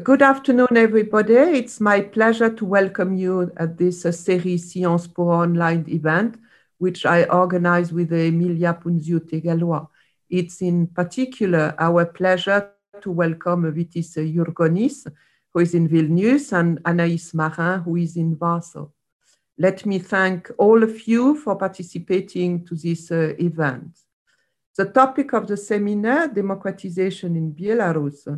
Good afternoon, everybody. It's my pleasure to welcome you at this Série Sciences Po Online event, which I organize with Emilija Pundziute-Gallois. It's in particular our pleasure to welcome Vytis Jurkonis, who is in Vilnius, and Anaïs Marin, who is in Warsaw. Let me thank all of you for participating to this event. The topic of the seminar, democratization in Belarus,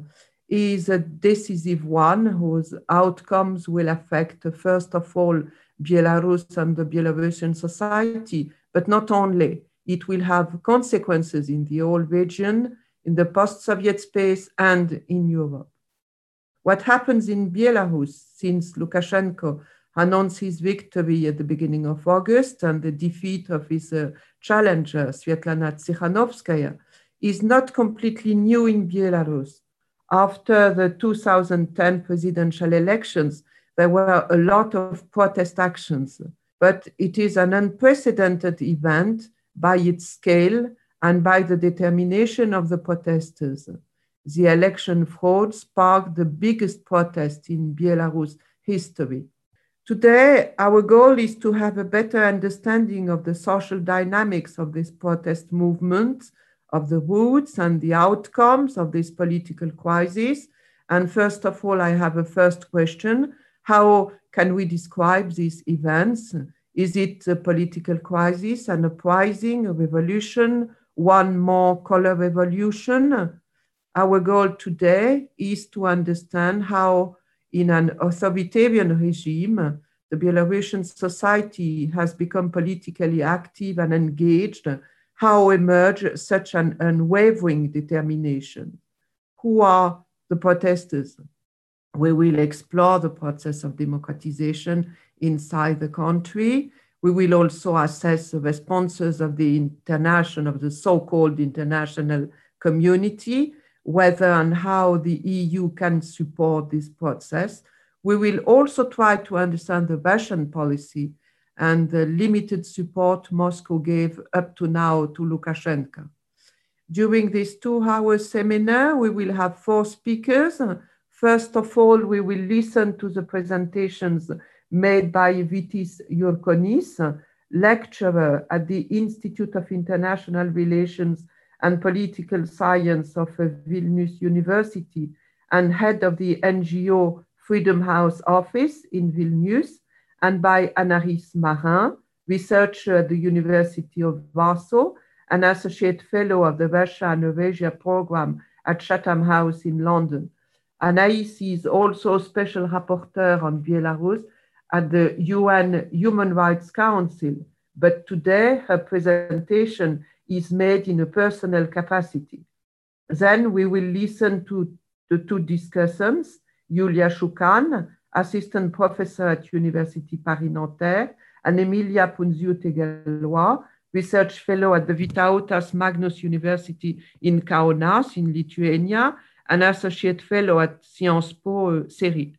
is a decisive one whose outcomes will affect, first of all, Belarus and the Belarusian society, but not only. It will have consequences in the whole region, in the post-Soviet space, and in Europe. What happens in Belarus since Lukashenko announced his victory at the beginning of August and the defeat of his challenger, Sviatlana Tsikhanouskaya, is not completely new in Belarus. After the 2010 presidential elections, there were a lot of protest actions, but it is an unprecedented event by its scale and by the determination of the protesters. The election fraud sparked the biggest protest in Belarus history. Today, our goal is to have a better understanding of the social dynamics of this protest movement, of the roots and the outcomes of this political crisis. And first of all, I have a first question. How can we describe these events? Is it a political crisis, an uprising, a revolution, one more color revolution? Our goal today is to understand how, in an authoritarian regime, the Belarusian society has become politically active and engaged. How emerged such an unwavering determination? Who are the protesters? We will explore the process of democratization inside the country. We will also assess the responses of the so-called international community, whether and how the EU can support this process. We will also try to understand the Russian policy and the limited support Moscow gave up to now to Lukashenko. During this two-hour seminar, we will have four speakers. First of all, we will listen to the presentations made by Vytis Jurkonis, lecturer at the Institute of International Relations and Political Science of Vilnius University and head of the NGO Freedom House office in Vilnius, and by Anaïs Marin, researcher at the University of Warsaw, an associate fellow of the Russia and Eurasia program at Chatham House in London. Anaïs is also special rapporteur on Belarus at the UN Human Rights Council, but today her presentation is made in a personal capacity. Then we will listen to the two discussants, Yulia Shukan, assistant professor at University Paris-Nanterre, and Emilija Pundziute-Gallois, research fellow at the Vytautas Magnus University in Kaunas in Lithuania, and associate fellow at Sciences Po Série.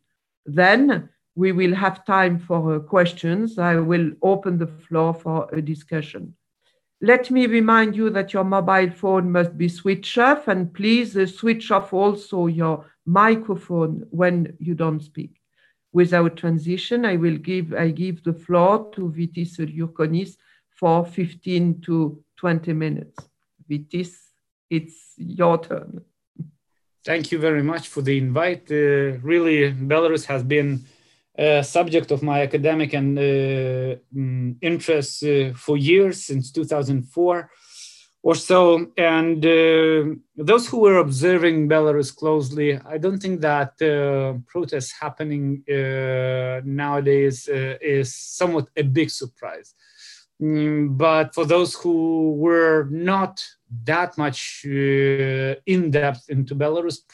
Then we will have time for questions. I will open the floor for a discussion. Let me remind you that your mobile phone must be switched off, and please switch off also your microphone when you don't speak. Without transition, I give the floor to Vytis Jurkonis for 15 to 20 minutes. Vytis, it's your turn. Thank you very much for the invite. Really, Belarus has been a subject of my academic and interests for years, since 2004 or so. And those who were observing Belarus closely, I don't think that protests happening nowadays is somewhat a big surprise. But for those who were not that much in depth into Belarus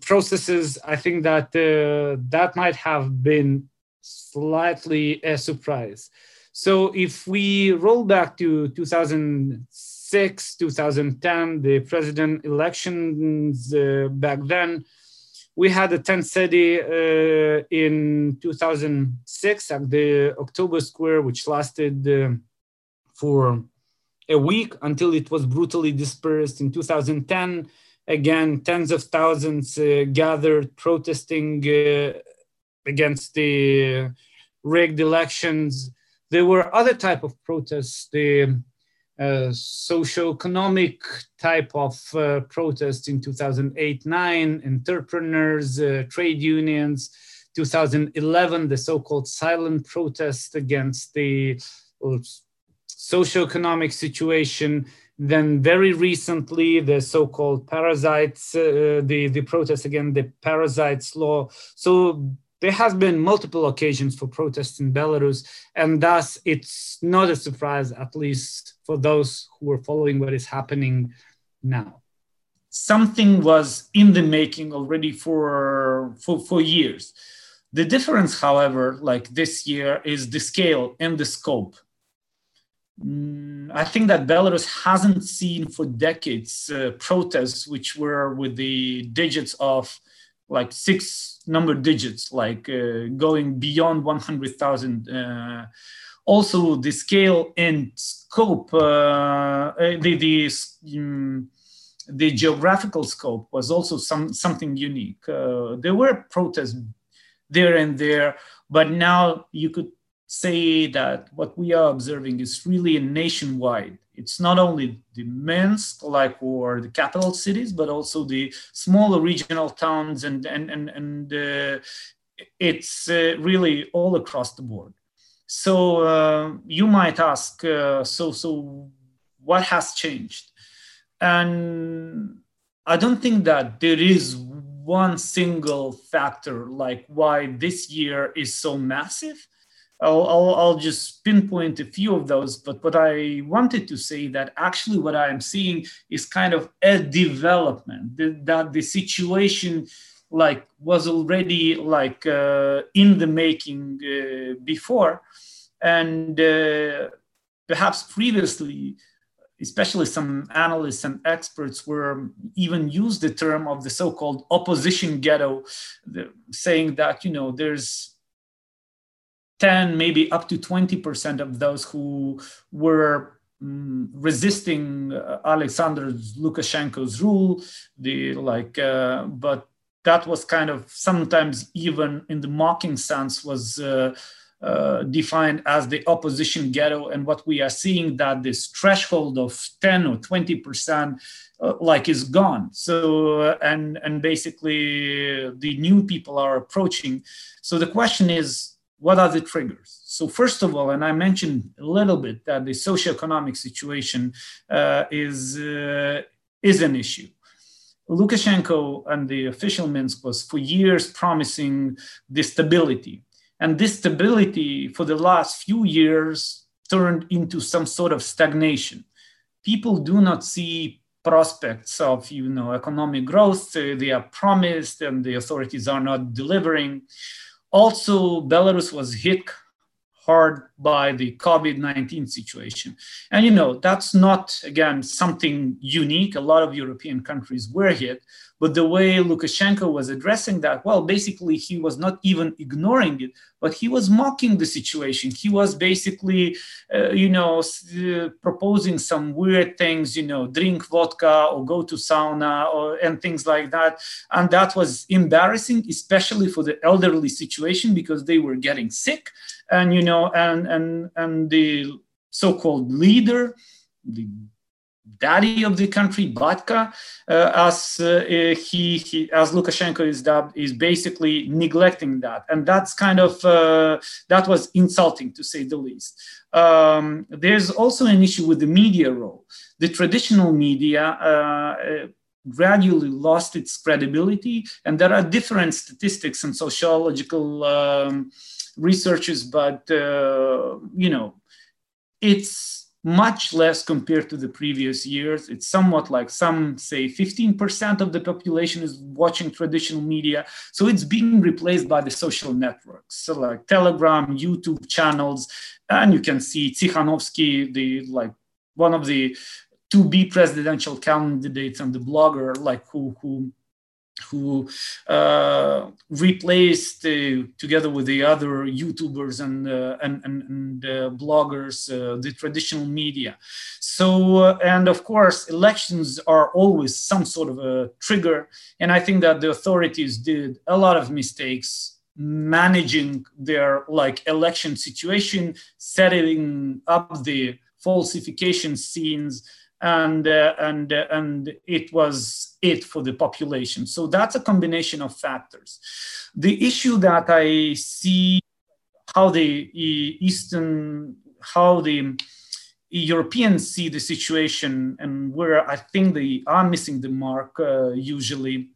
processes, I think that that might have been slightly a surprise. So if we roll back to 2006, 2010, the president elections back then, we had a tent city in 2006 at the October Square, which lasted for a week until it was brutally dispersed. In 2010, again, tens of thousands gathered protesting against the rigged elections. There were other type of protests, the socioeconomic type of protest in 2008-9, entrepreneurs, trade unions, 2011, the so-called silent protest against the socioeconomic situation. Then very recently, the so-called parasites, the protest against the parasites law. So there has been multiple occasions for protests in Belarus, and thus it's not a surprise, at least for those who are following what is happening now. Something was in the making already for years. The difference, however, like this year, is the scale and the scope. I think that Belarus hasn't seen for decades protests which were with the digits of like six number digits, like going beyond 100,000. Also, the scale and scope, the geographical scope was also something unique. There were protests there and there, but now you could say that what we are observing is really nationwide. It's not only the Minsk, like, or the capital cities, but also the smaller regional towns, and it's really all across the board. So you might ask, so what has changed? And I don't think that there is one single factor like why this year is so massive. I'll just pinpoint a few of those, but what I wanted to say that actually what I am seeing is kind of a development, that the situation like was already like in the making before, and perhaps previously, especially some analysts and experts were even used the term of the so-called opposition ghetto, saying that, you know, there's 10, maybe up to 20% of those who were resisting Alexander Lukashenko's rule, but that was kind of sometimes even in the mocking sense was defined as the opposition ghetto. And what we are seeing that this threshold of 10 or 20% is gone. So, and basically the new people are approaching. So the question is, what are the triggers? So first of all, and I mentioned a little bit that the socioeconomic situation is an issue. Lukashenko and the official Minsk was for years promising the stability. And this stability for the last few years turned into some sort of stagnation. People do not see prospects of, you know, economic growth. They are promised and the authorities are not delivering. Also, Belarus was hit hard by the COVID-19 situation. And, you know, that's not, again, something unique. A lot of European countries were hit. But the way Lukashenko was addressing that, well, basically he was not even ignoring it, but he was mocking the situation. He was basically, proposing some weird things, you know, drink vodka or go to sauna and things like that. And that was embarrassing, especially for the elderly situation because they were getting sick. And, you know, and the so-called leader, the daddy of the country, Babaryka, as Lukashenko is dubbed, is basically neglecting that, and that's kind of that was insulting to say the least. There's also an issue with the media role. The traditional media gradually lost its credibility, and there are different statistics and sociological researches, but it's much less compared to the previous years. It's somewhat like some say 15% of the population is watching traditional media. So it's being replaced by the social networks. So like Telegram, YouTube channels, and you can see Tsikhanouski, one of the to-be presidential candidates and the blogger, who who replaced, together with the other YouTubers and bloggers, the traditional media. So, and of course, elections are always some sort of a trigger. And I think that the authorities did a lot of mistakes managing their like election situation, setting up the falsification scenes, and it was it for the population. So that's a combination of factors. The issue that I see how the Europeans see the situation, and where I think they are missing the mark usually,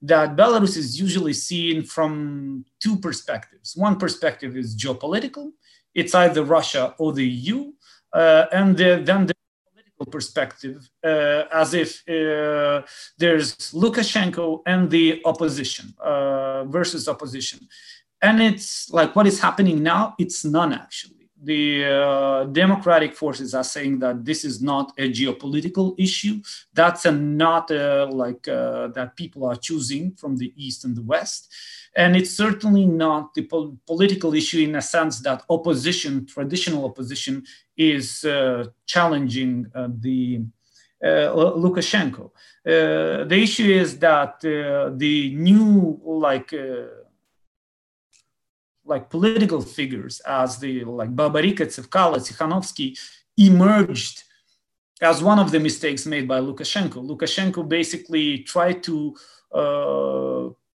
that Belarus is usually seen from two perspectives. One perspective is geopolitical. It's either Russia or the EU, and then the perspective, as if there's Lukashenko and the opposition versus opposition. And it's like what is happening now, it's none actually. The democratic forces are saying that this is not a geopolitical issue. That's that people are choosing from the East and the West. And it's certainly not the political issue in a sense that opposition, traditional opposition, is challenging Lukashenko. The issue is that the new like political figures as the like Babaryka, Tsepkalo, Tsikhanouski emerged as one of the mistakes made by Lukashenko. Lukashenko basically tried to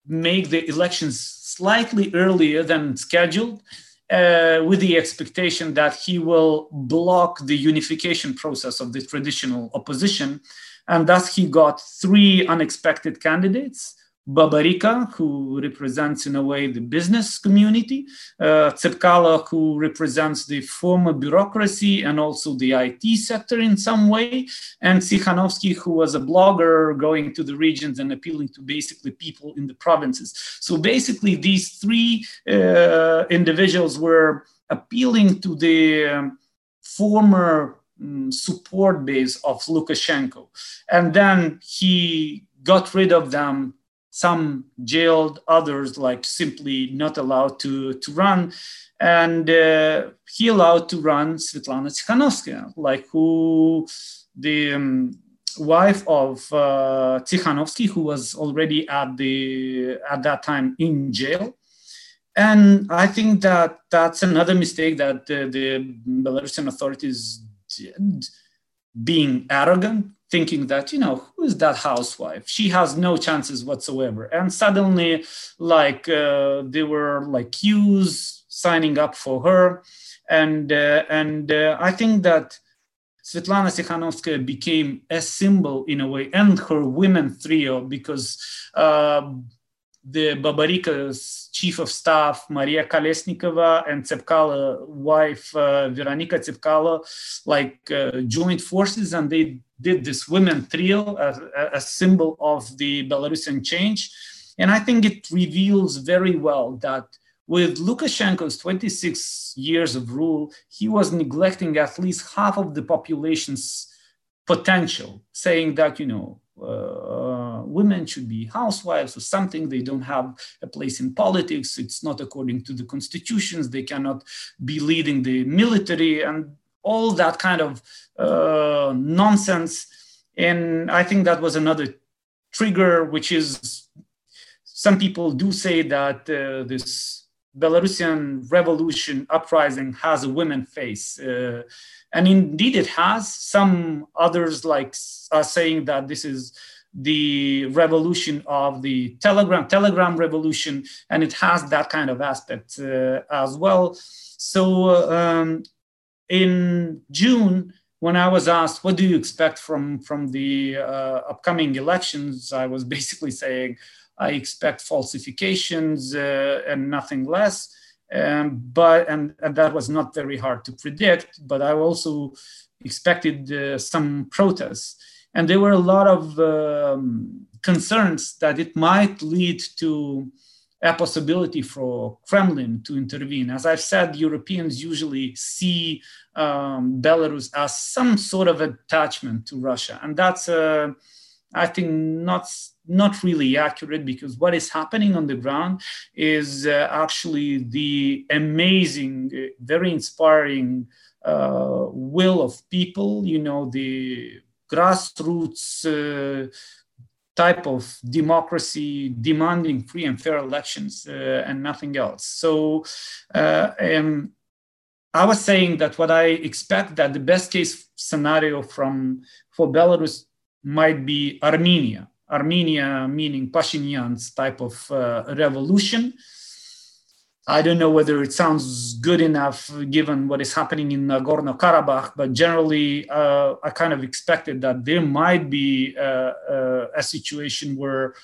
make the elections slightly earlier than scheduled, with the expectation that he will block the unification process of the traditional opposition. And thus he got three unexpected candidates: Babaryka, who represents in a way the business community, Tsepkalo, who represents the former bureaucracy and also the IT sector in some way, and Tsikhanouski, who was a blogger going to the regions and appealing to basically people in the provinces. So basically these three individuals were appealing to the former support base of Lukashenko. And then he got rid of them, some jailed, others like simply not allowed to run. And he allowed to run Sviatlana Tsikhanouskaya, like who the wife of Tsikhanouski, who was already at that time in jail. And I think that that's another mistake that the Belarusian authorities did, being arrogant, thinking that, you know, who is that housewife? She has no chances whatsoever. And suddenly, like, there were like queues signing up for her. And I think that Sviatlana Tsikhanouskaya became a symbol in a way, and her women trio, because the Babaryka's chief of staff, Maria Kalesnikava, and Tsepkalo wife, Veronika Tsepkalo, like joined forces, and they did this women trio as a symbol of the Belarusian change. And I think it reveals very well that with Lukashenko's 26 years of rule, he was neglecting at least half of the population's potential, saying that, you know, women should be housewives or something. They don't have a place in politics. It's not according to the constitutions. They cannot be leading the military and all that kind of nonsense. And I think that was another trigger, which is, some people do say that this Belarusian revolution uprising has a women face. And indeed it has. Some others like are saying that this is the revolution of the Telegram revolution, and it has that kind of aspect as well. So in June, when I was asked, what do you expect from the upcoming elections? I was basically saying, I expect falsifications and nothing less. But that was not very hard to predict, but I also expected some protests. And there were a lot of concerns that it might lead to a possibility for Kremlin to intervene. As I've said, Europeans usually see Belarus as some sort of attachment to Russia. And that's, I think not really accurate, because what is happening on the ground is actually the amazing, very inspiring will of people, you know, the grassroots type of democracy demanding free and fair elections and nothing else. So I was saying that what I expect, that the best case scenario for Belarus might be Armenia. Armenia meaning Pashinyan's type of revolution. I don't know whether it sounds good enough given what is happening in Nagorno-Karabakh, but generally I kind of expected that there might be a situation where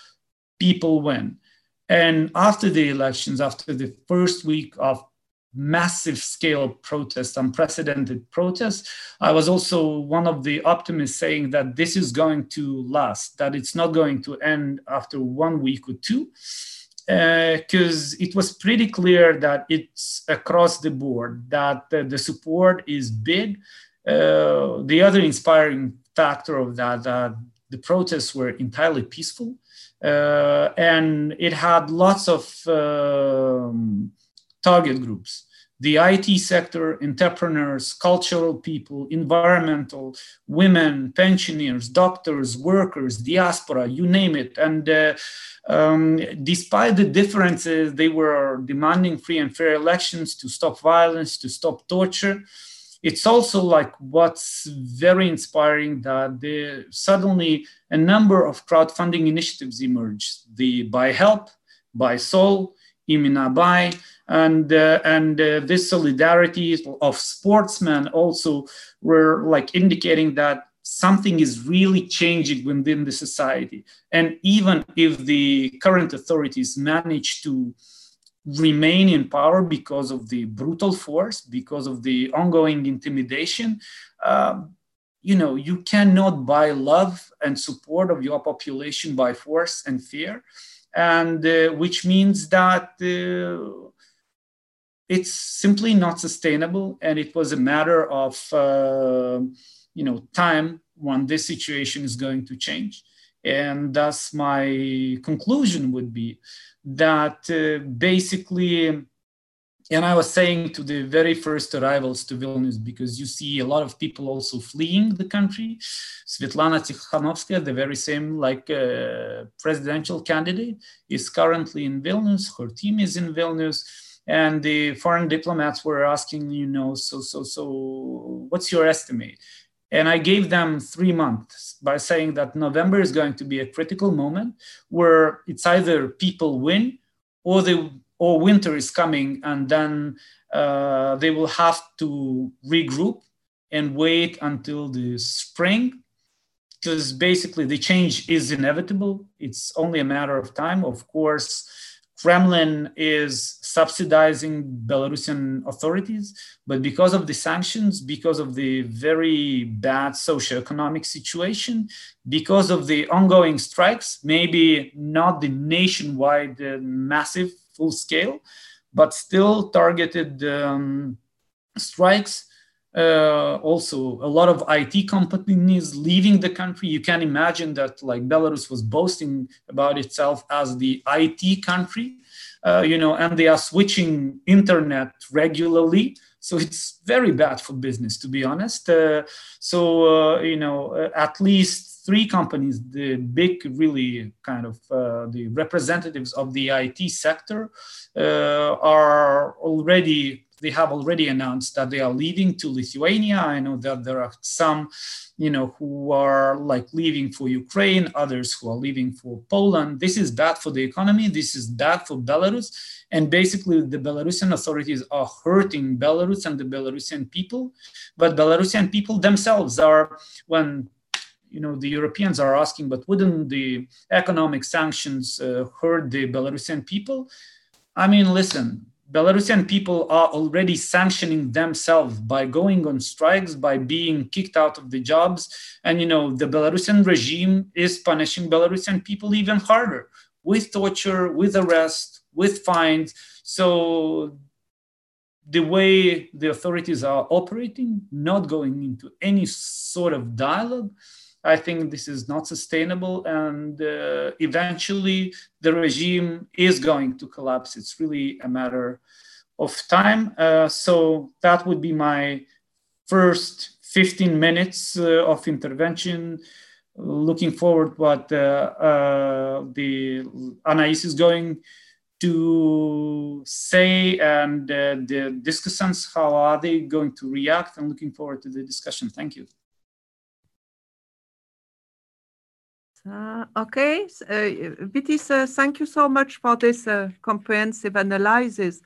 people win. And after the elections, after the first week of massive scale protests, unprecedented protests, I was also one of the optimists saying that this is going to last, that it's not going to end after 1 week or two, because it was pretty clear that it's across the board, that the support is big. The other inspiring factor of that, the protests were entirely peaceful, and it had lots of target groups: the IT sector, entrepreneurs, cultural people, environmental, women, pensioners, doctors, workers, diaspora, you name it. And despite the differences, they were demanding free and fair elections, to stop violence, to stop torture. It's also like what's very inspiring, that suddenly a number of crowdfunding initiatives emerged: the Buy Help, Buy Soul, Iminabai, and this solidarity of sportsmen also were like indicating that something is really changing within the society. And even if the current authorities manage to remain in power because of the brutal force, because of the ongoing intimidation, you know, you cannot buy love and support of your population by force and fear. And which means that it's simply not sustainable. And it was a matter of, time when this situation is going to change. And thus my conclusion would be that basically, and I was saying to the very first arrivals to Vilnius, because you see a lot of people also fleeing the country. Sviatlana Tsikhanouskaya, the very same presidential candidate, is currently in Vilnius. Her team is in Vilnius. And the foreign diplomats were asking, so what's your estimate? And I gave them 3 months by saying that November is going to be a critical moment where it's either people win or winter is coming, and then they will have to regroup and wait until the spring, because basically the change is inevitable. It's only a matter of time. Of course, Kremlin is subsidizing Belarusian authorities, but because of the sanctions, because of the very bad socioeconomic situation, because of the ongoing strikes, maybe not the nationwide massive full scale, but still targeted strikes. Also, a lot of IT companies leaving the country. You can imagine that Belarus was boasting about itself as the IT country, and they are switching internet regularly. So it's very bad for business, to be honest. At least 3 companies, the big, really kind of the representatives of the IT sector have already announced that they are leaving to Lithuania. I know that there are some, who are leaving for Ukraine, others who are leaving for Poland. This is bad for the economy. This is bad for Belarus. And basically the Belarusian authorities are hurting Belarus and the Belarusian people. But Belarusian people themselves are, when the Europeans are asking, but wouldn't the economic sanctions hurt the Belarusian people? I mean, listen, Belarusian people are already sanctioning themselves by going on strikes, by being kicked out of the jobs. And, the Belarusian regime is punishing Belarusian people even harder, with torture, with arrest, with fines. So the way the authorities are operating, not going into any sort of dialogue, I think this is not sustainable, and eventually the regime is going to collapse. It's really a matter of time. So that would be my first 15 minutes of intervention. Looking forward what the Anaïs is going to say, and the discussants, how are they going to react? I'm looking forward to the discussion. Thank you. Okay, Vytis, thank you so much for this comprehensive analysis.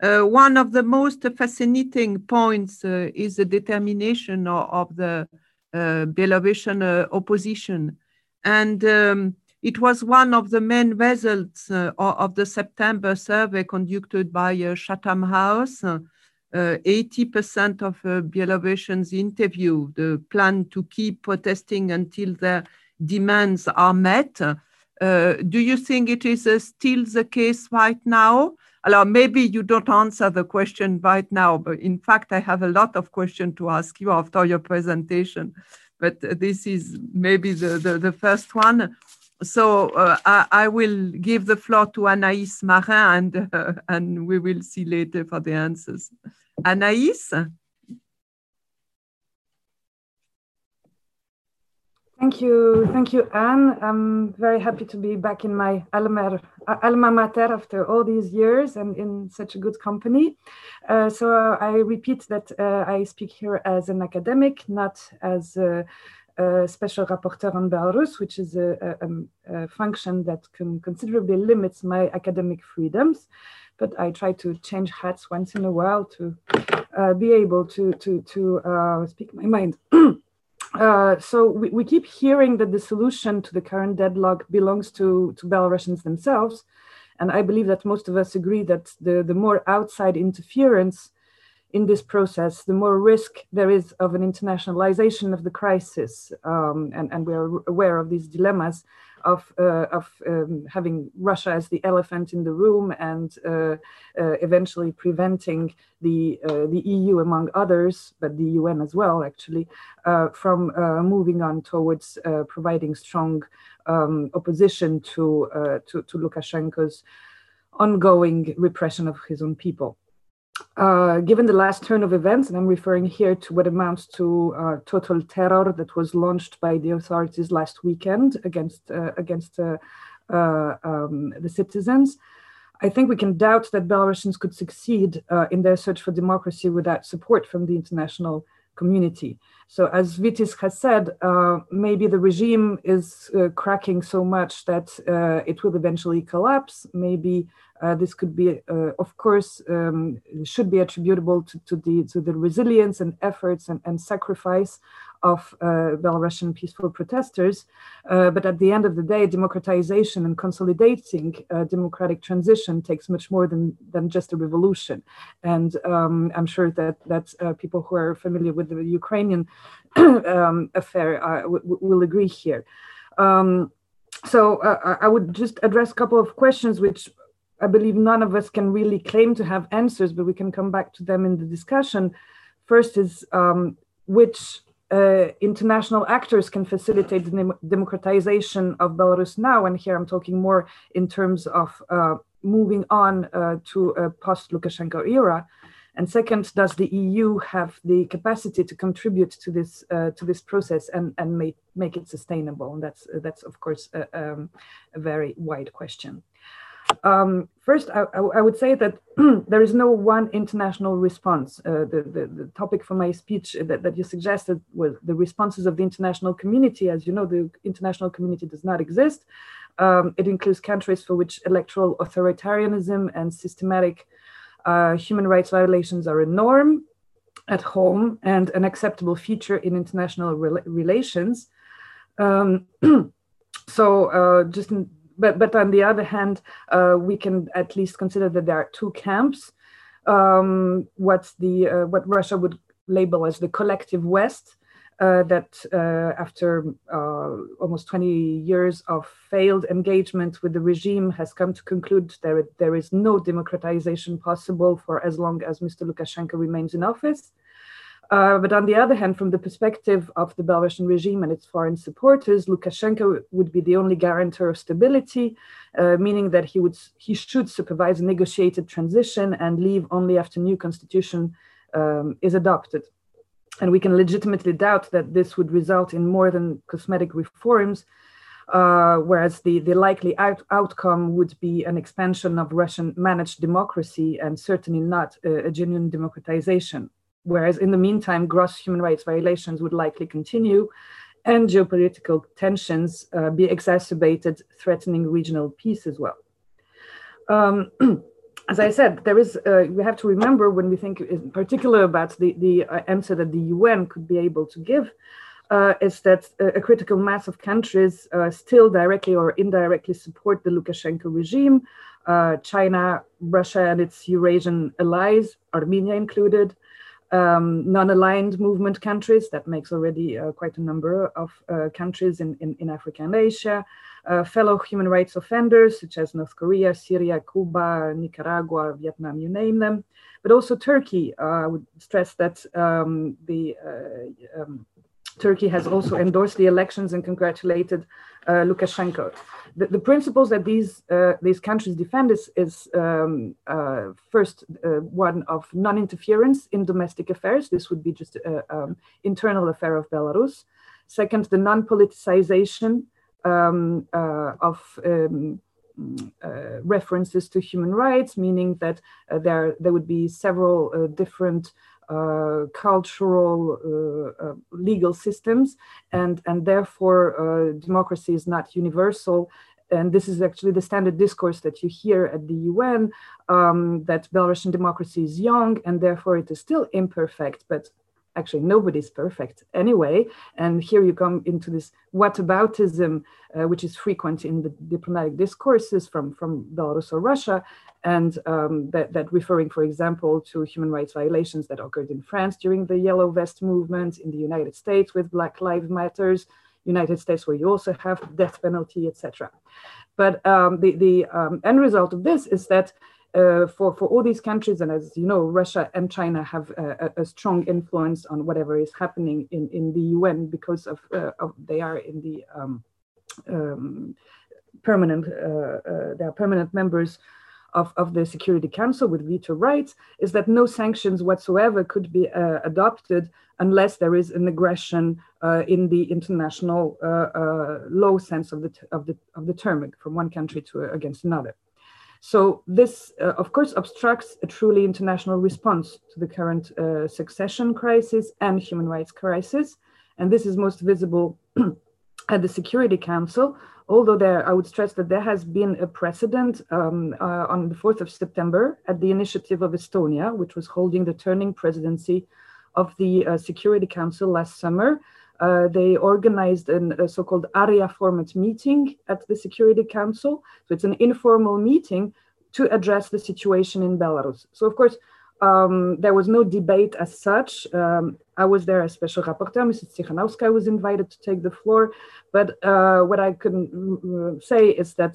One of the most fascinating points is the determination of the Belarusian opposition. And it was one of the main results of the September survey conducted by Chatham House. 80% of Belarusians interviewed plan to keep protesting until their demands are met. Do you think it is still the case right now? Alors, maybe you don't answer the question right now, but in fact, I have a lot of questions to ask you after your presentation, but this is maybe the first one. So I will give the floor to Anaïs Marin, and we will see later for the answers. Anaïs? Thank you, Anne. I'm very happy to be back in my alma mater after all these years and in such a good company. So I repeat that I speak here as an academic, not as a special rapporteur on Belarus, which is a function that can considerably limit my academic freedoms. But I try to change hats once in a while to be able to speak my mind. So we keep hearing that the solution to the current deadlock belongs to Belarusians themselves. And I believe that most of us agree that the more outside interference in this process, the more risk there is of an internationalization of the crisis. And we are aware of these dilemmas of having Russia as the elephant in the room and eventually preventing the EU, among others, but the UN as well, actually, from moving on towards providing strong opposition to Lukashenko's ongoing repression of his own people. Given the last turn of events, and I'm referring here to what amounts to total terror that was launched by the authorities last weekend against the citizens, I think we can doubt that Belarusians could succeed in their search for democracy without support from the international community. So as Vytis has said, maybe the regime is cracking so much that it will eventually collapse. Maybe this could be, of course, should be attributable to the resilience and efforts and sacrifice of Belarusian peaceful protesters. But at the end of the day, democratization and consolidating democratic transition takes much more than just a revolution. And I'm sure that people who are familiar with the Ukrainian affair will agree here. So I would just address a couple of questions which I believe none of us can really claim to have answers, but we can come back to them in the discussion. First is which international actors can facilitate the democratization of Belarus now, and here I'm talking more in terms of moving on to a post-Lukashenko era. And second, does the EU have the capacity to contribute to this process and make it sustainable? And that's of course a very wide question. First, I would say that there is no one international response. The topic for my speech that you suggested was the responses of the international community. As you know, the international community does not exist. It includes countries for which electoral authoritarianism and systematic human rights violations are a norm at home and an acceptable feature in international relations. But on the other hand, we can at least consider that there are two camps. What Russia would label as the collective West, that after almost 20 years of failed engagement with the regime has come to conclude that there is no democratization possible for as long as Mr. Lukashenko remains in office. But on the other hand, from the perspective of the Belarusian regime and its foreign supporters, Lukashenko would be the only guarantor of stability, meaning that he should supervise a negotiated transition and leave only after new constitution is adopted. And we can legitimately doubt that this would result in more than cosmetic reforms, whereas the likely outcome would be an expansion of Russian managed democracy and certainly not a genuine democratization. Whereas in the meantime, gross human rights violations would likely continue and geopolitical tensions be exacerbated, threatening regional peace as well. As I said, we have to remember when we think in particular about the answer that the UN could be able to give, is that a critical mass of countries still directly or indirectly support the Lukashenko regime, China, Russia and its Eurasian allies, Armenia included, non-aligned movement countries, that makes already quite a number of countries in Africa and Asia, fellow human rights offenders such as North Korea, Syria, Cuba, Nicaragua, Vietnam, you name them, but also Turkey. I would stress that Turkey has also endorsed the elections and congratulated Lukashenko. The principles that these countries defend is first one of non-interference in domestic affairs. This would be just an internal affair of Belarus. Second, the non-politicization of references to human rights, meaning that there would be several different cultural legal systems, and therefore democracy is not universal. And this is actually the standard discourse that you hear at the UN, that Belarusian democracy is young and therefore it is still imperfect, but actually nobody's perfect anyway. And here you come into this whataboutism, which is frequent in the diplomatic discourses from Belarus or Russia, and that referring, for example, to human rights violations that occurred in France during the Yellow Vest movement, in the United States with Black Lives Matters, United States where you also have death penalty, etc. But the end result of this is that for all these countries, and as you know, Russia and China have a strong influence on whatever is happening in the UN because they are in the permanent members of the Security Council with veto rights, is that no sanctions whatsoever could be adopted unless there is an aggression in the international law sense of the term, from one country against another. So this, of course, obstructs a truly international response to the current succession crisis and human rights crisis. And this is most visible at the Security Council, although I would stress that there has been a precedent on the 4th of September at the initiative of Estonia, which was holding the turning presidency of the Security Council last summer. They organized a so-called ARIA-format meeting at the Security Council. So it's an informal meeting to address the situation in Belarus. So of course, there was no debate as such. I was there as special rapporteur. Mrs. Tsikhanouskaya was invited to take the floor. But what I can say is that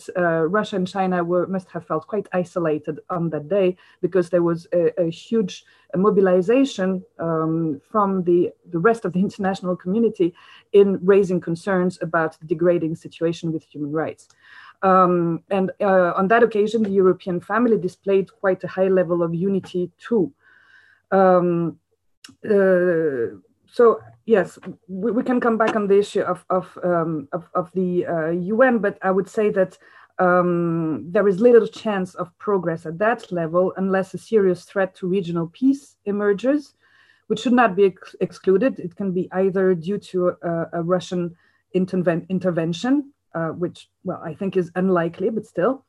Russia and China must have felt quite isolated on that day, because there was a huge mobilization from the rest of the international community in raising concerns about the degrading situation with human rights. And on that occasion, the European family displayed quite a high level of unity too. So yes, we can come back on the issue of the UN, but I would say that there is little chance of progress at that level unless a serious threat to regional peace emerges, which should not be excluded. It can be either due to a Russian intervention, which, well, I think is unlikely, but still,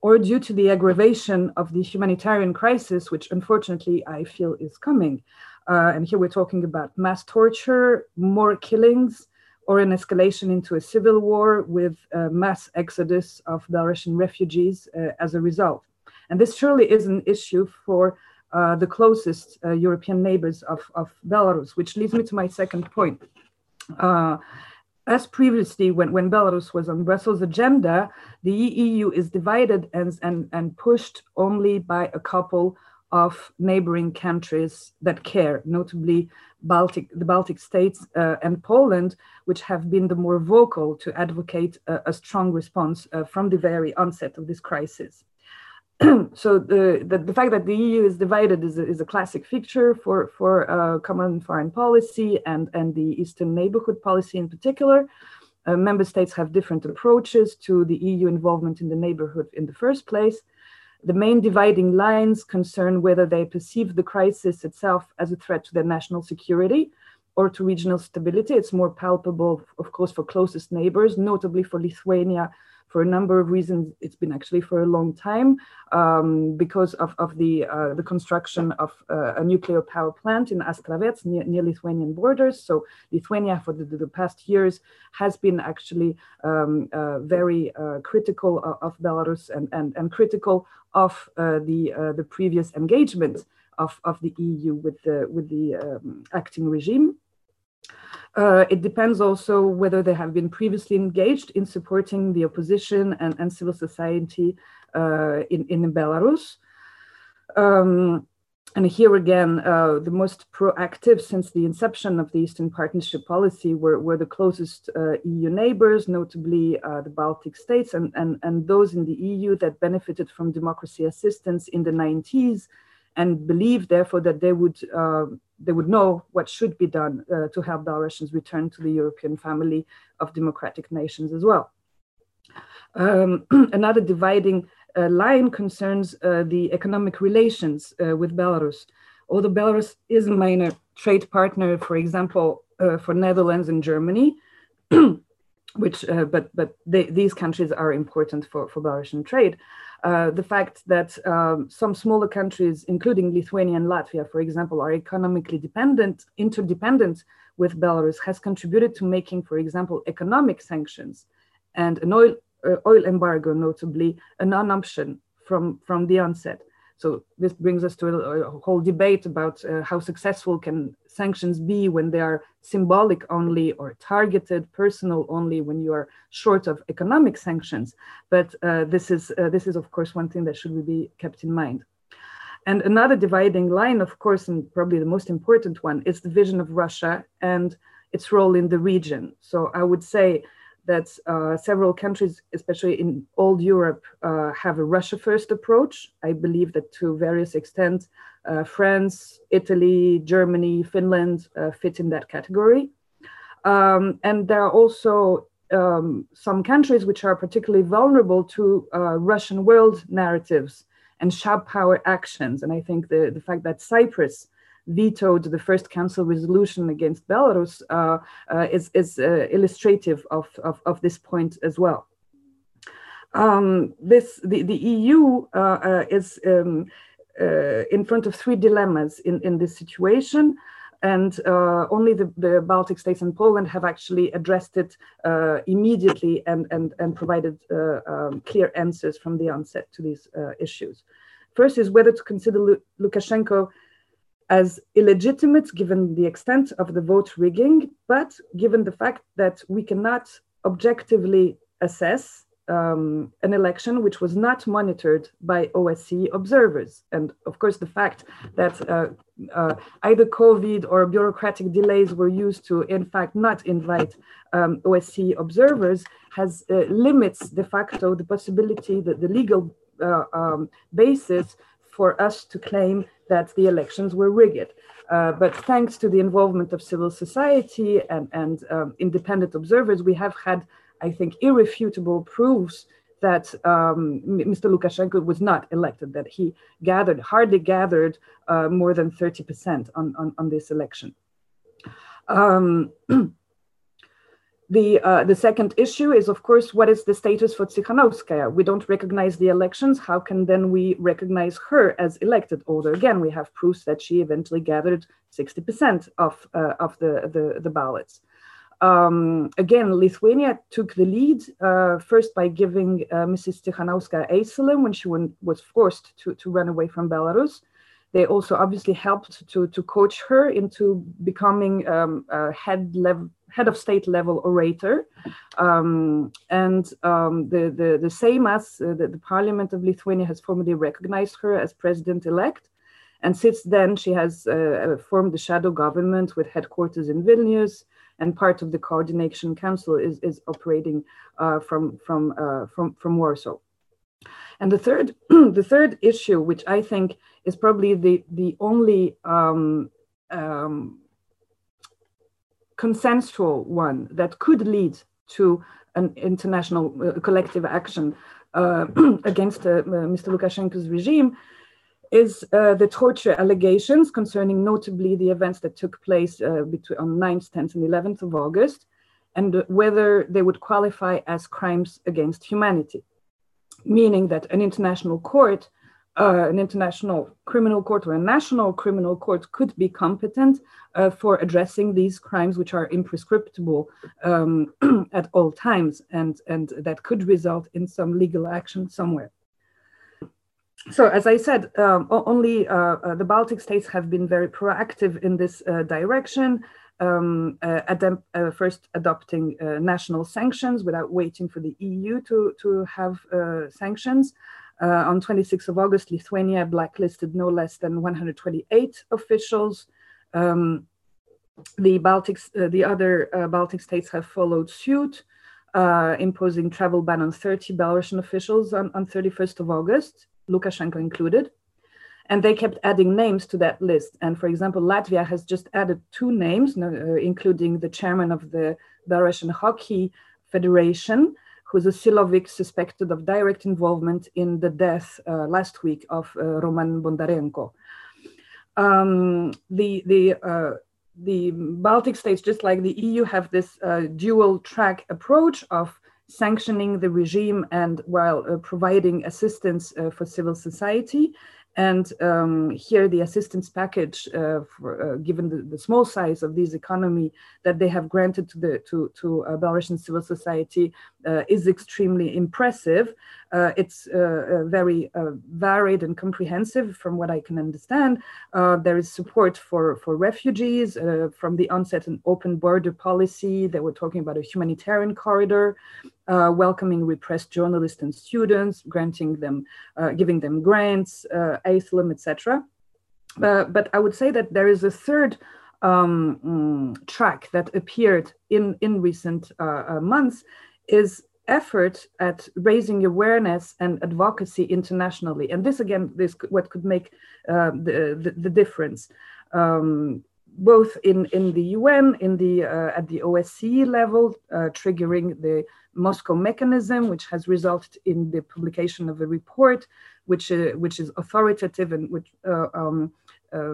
or due to the aggravation of the humanitarian crisis, which unfortunately I feel is coming. And here we're talking about mass torture, more killings, or an escalation into a civil war with mass exodus of Belarusian refugees as a result. And this surely is an issue for the closest European neighbors of Belarus, which leads me to my second point. As previously, when Belarus was on Brussels' agenda, the EU is divided and pushed only by a couple of neighboring countries that care, notably the Baltic states and Poland, which have been the more vocal to advocate a strong response from the very onset of this crisis. So the fact that the EU is divided is a classic feature for common foreign policy and the Eastern Neighborhood policy in particular. Member states have different approaches to the EU involvement in the neighborhood in the first place. The main dividing lines concern whether they perceive the crisis itself as a threat to their national security or to regional stability. It's more palpable, of course, for closest neighbors, notably for Lithuania, for a number of reasons. It's been actually for a long time because of the construction of a nuclear power plant in Astravets near Lithuanian borders. So Lithuania for the past years has been actually very critical of Belarus and critical of the previous engagement of the EU with the acting regime. It depends also whether they have been previously engaged in supporting the opposition and civil society in Belarus. And here again, the most proactive since the inception of the Eastern Partnership policy were the closest EU neighbors, notably the Baltic states and those in the EU that benefited from democracy assistance in the 90s and believed therefore that they would know what should be done to help Belarusians return to the European family of democratic nations as well. Another dividing line concerns the economic relations with Belarus. Although Belarus is a minor trade partner, for example, for Netherlands and Germany, which these countries are important for Belarusian trade. The fact that some smaller countries, including Lithuania and Latvia, for example, are economically interdependent with Belarus has contributed to making, for example, economic sanctions and an oil embargo, notably, a non-option from the onset. So this brings us to a whole debate about how successful can sanctions be when they are symbolic only or targeted, personal only, when you are short of economic sanctions. But this is of course one thing that should be kept in mind. And another dividing line, of course, and probably the most important one, is the vision of Russia and its role in the region. So I would say that several countries, especially in old Europe, have a Russia-first approach. I believe that to various extent, France, Italy, Germany, Finland fit in that category. And there are also some countries which are particularly vulnerable to Russian world narratives and sharp power actions. And I think the fact that Cyprus vetoed the first council resolution against Belarus is illustrative of this point as well. The EU is in front of three dilemmas in this situation, and only the Baltic states and Poland have actually addressed it immediately and provided clear answers from the onset to these issues. First is whether to consider Lukashenko as illegitimate given the extent of the vote rigging, but given the fact that we cannot objectively assess an election which was not monitored by OSCE observers. And of course, the fact that either COVID or bureaucratic delays were used to, in fact, not invite OSCE observers has limits de facto the possibility that the legal basis for us to claim that the elections were rigged. But thanks to the involvement of civil society and independent observers, we have had, I think, irrefutable proofs that Mr. Lukashenko was not elected, that he hardly gathered more than 30% on this election. The second issue is, of course, what is the status for Tsikhanouskaya? We don't recognize the elections. How can then we recognize her as elected? Although again, we have proofs that she eventually gathered 60% of the ballots. Again, Lithuania took the lead first by giving Mrs. Tsikhanouskaya asylum when she was forced to run away from Belarus. They also obviously helped to coach her into becoming a head of state level orator. The same as the Parliament of Lithuania has formally recognized her as president-elect. And since then, she has formed the shadow government with headquarters in Vilnius, and part of the coordination council is operating from Warsaw. And the third, the third issue, which I think is probably the only consensual one that could lead to an international collective action against Mr. Lukashenko's regime, is the torture allegations concerning notably the events that took place on 9th, 10th, and 11th of August, and whether they would qualify as crimes against humanity, meaning that an international court, an international criminal court or a national criminal court could be competent for addressing these crimes, which are imprescriptible at all times, and that could result in some legal action somewhere. So, as I said, only the Baltic states have been very proactive in this direction, first adopting national sanctions without waiting for the EU to have sanctions. On 26th of August, Lithuania blacklisted no less than 128 officials. The other Baltic states have followed suit, imposing travel ban on 30 Belarusian officials on 31st of August. Lukashenko included, and they kept adding names to that list. And for example, Latvia has just added 2 names, including the chairman of the Belarusian Hockey Federation, who's a Silovik suspected of direct involvement in the death last week of Roman Bondarenko. The Baltic states, just like the EU, have this dual track approach of sanctioning the regime and while providing assistance for civil society, and here the assistance package, given the small size of this economy that they have granted to Belarusian civil society, is extremely impressive. It's very varied and comprehensive, from what I can understand. There is support for refugees from the onset, an open border policy. They were talking about a humanitarian corridor, welcoming repressed journalists and students, granting them, giving them grants, asylum, etc. But I would say that there is a third track that appeared in recent months, is effort at raising awareness and advocacy internationally. And this, again, is what could make the difference, both in the UN, at the OSCE level, triggering the Moscow mechanism, which has resulted in the publication of a report, which is authoritative and which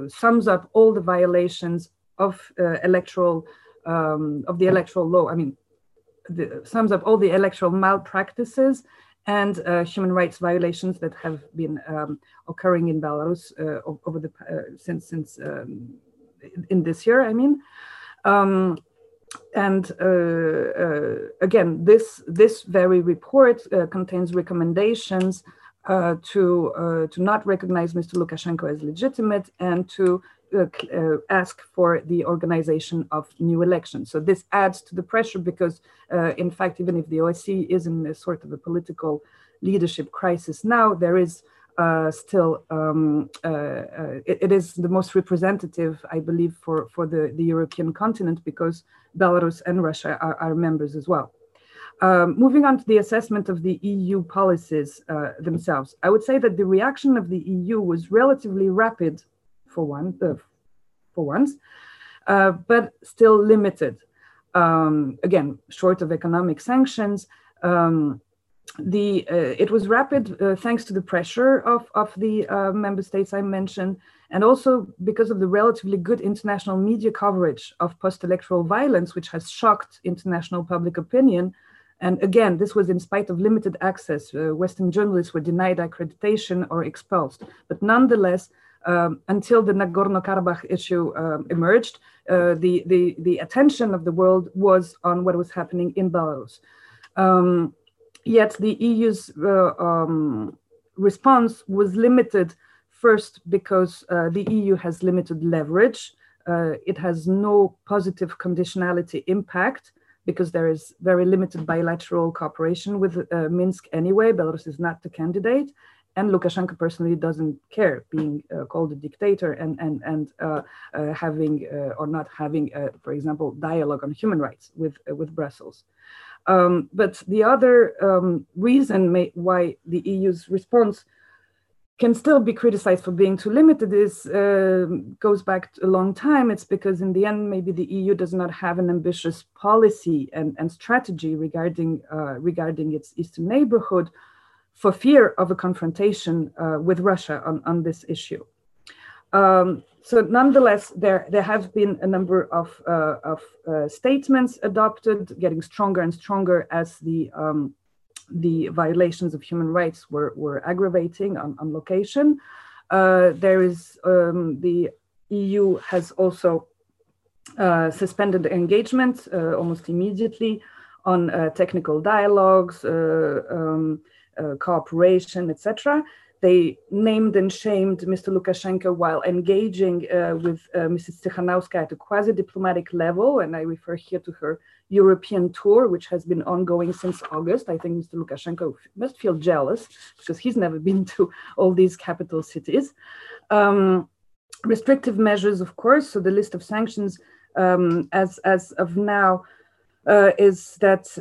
sums up all the violations of the electoral law. I mean, sums up all the electoral malpractices and human rights violations that have been occurring in Belarus over the in this year. I mean, again, this very report contains recommendations to not recognize Mr. Lukashenko as legitimate and to ask for the organization of new elections. So this adds to the pressure because, in fact, even if the OSCE is in a sort of a political leadership crisis now, there is still, it is the most representative, I believe, for the European continent, because Belarus and Russia are members as well. Moving on to the assessment of the EU policies themselves, I would say that the reaction of the EU was relatively rapid, for once, but still limited. Again, short of economic sanctions, it was rapid thanks to the pressure of the member states I mentioned, and also because of the relatively good international media coverage of post-electoral violence, which has shocked international public opinion. And again, this was in spite of limited access. Western journalists were denied accreditation or expelled, but nonetheless, until the Nagorno-Karabakh issue emerged, the attention of the world was on what was happening in Belarus. Yet the EU's response was limited, first because the EU has limited leverage. It has no positive conditionality impact because there is very limited bilateral cooperation with Minsk anyway. Belarus is not the candidate. And Lukashenko personally doesn't care being called a dictator and having or not having, for example, dialogue on human rights with Brussels. But the other reason why the EU's response can still be criticized for being too limited is goes back a long time. It's because in the end, maybe the EU does not have an ambitious policy and strategy regarding its eastern neighborhood, for fear of a confrontation with Russia on this issue. So nonetheless, there have been a number of statements adopted, getting stronger and stronger as the violations of human rights were aggravating on location. There is, the EU has also suspended engagement almost immediately on technical dialogues, cooperation, etc. They named and shamed Mr. Lukashenko while engaging with Mrs. Tsikhanouskaya at a quasi-diplomatic level, and I refer here to her European tour, which has been ongoing since August. I think Mr. Lukashenko must feel jealous because he's never been to all these capital cities. Restrictive measures, of course, so the list of sanctions as of now is that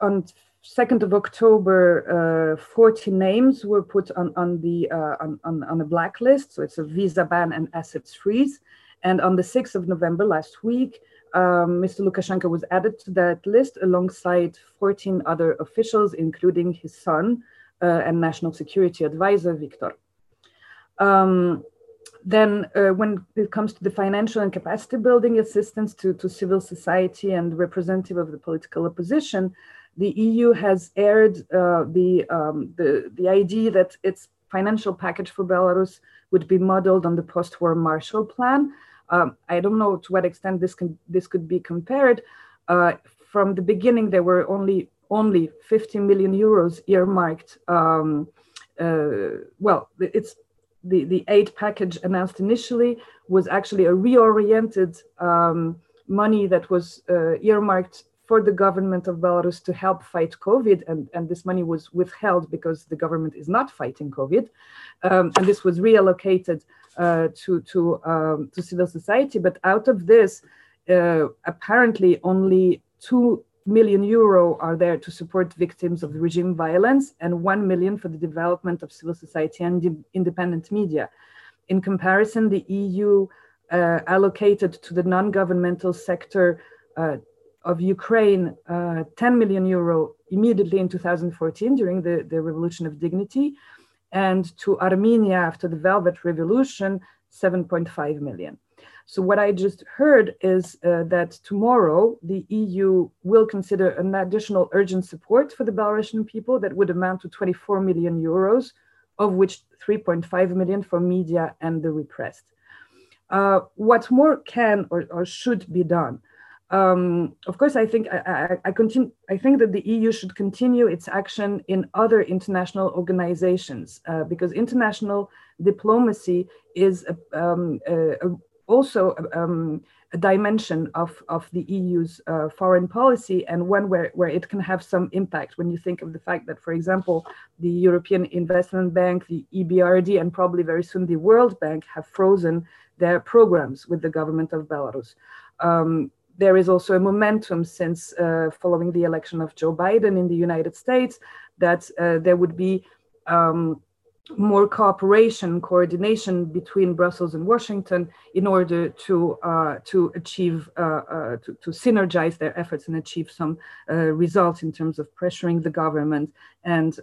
on 2nd of October, 40 names were put on a blacklist. So it's a visa ban and assets freeze. And on the 6th of November last week, Mr. Lukashenko was added to that list alongside 14 other officials, including his son and national security advisor, Viktor. Then when it comes to the financial and capacity building assistance to civil society and representative of the political opposition, the EU has aired the idea that its financial package for Belarus would be modeled on the post-war Marshall Plan. I don't know to what extent this could be compared. From the beginning, there were only 50 million euros earmarked. The aid package announced initially was actually a reoriented money that was earmarked for the government of Belarus to help fight COVID, and this money was withheld because the government is not fighting COVID, and this was reallocated to civil society. But out of this, apparently only 2 million euro are there to support victims of regime violence, and 1 million for the development of civil society and independent media. In comparison, the EU allocated to the non-governmental sector of Ukraine, 10 million euro immediately in 2014 during the Revolution of Dignity, and to Armenia after the Velvet Revolution, 7.5 million. So what I just heard is that tomorrow the EU will consider an additional urgent support for the Belarusian people that would amount to 24 million euros, of which 3.5 million for media and the repressed. What more can or should be done? Of course, I think that the EU should continue its action in other international organizations because international diplomacy is also a dimension of the EU's foreign policy, and one where it can have some impact when you think of the fact that, for example, the European Investment Bank, the EBRD, and probably very soon the World Bank have frozen their programs with the government of Belarus. There is also a momentum since following the election of Joe Biden in the United States that there would be more cooperation, coordination between Brussels and Washington in order to achieve, to synergize their efforts and achieve some results in terms of pressuring the government and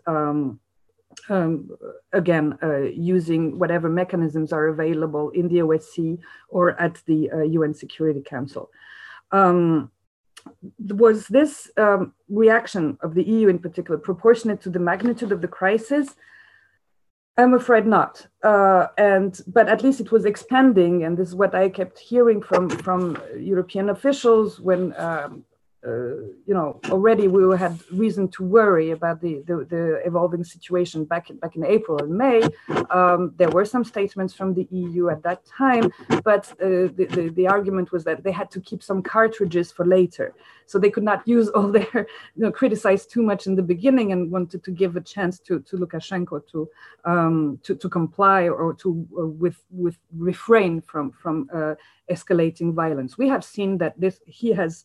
using whatever mechanisms are available in the OSCE or at the UN Security Council. Was this reaction of the EU in particular proportionate to the magnitude of the crisis? I'm afraid not. But at least it was expanding, and this is what I kept hearing from European officials when you know, already we had reason to worry about the evolving situation back in April and May. There were some statements from the EU at that time, but the argument was that they had to keep some cartridges for later. So they could not use all their, you know, criticize too much in the beginning, and wanted to give a chance to Lukashenko to comply or to with refrain from escalating violence. We have seen that he has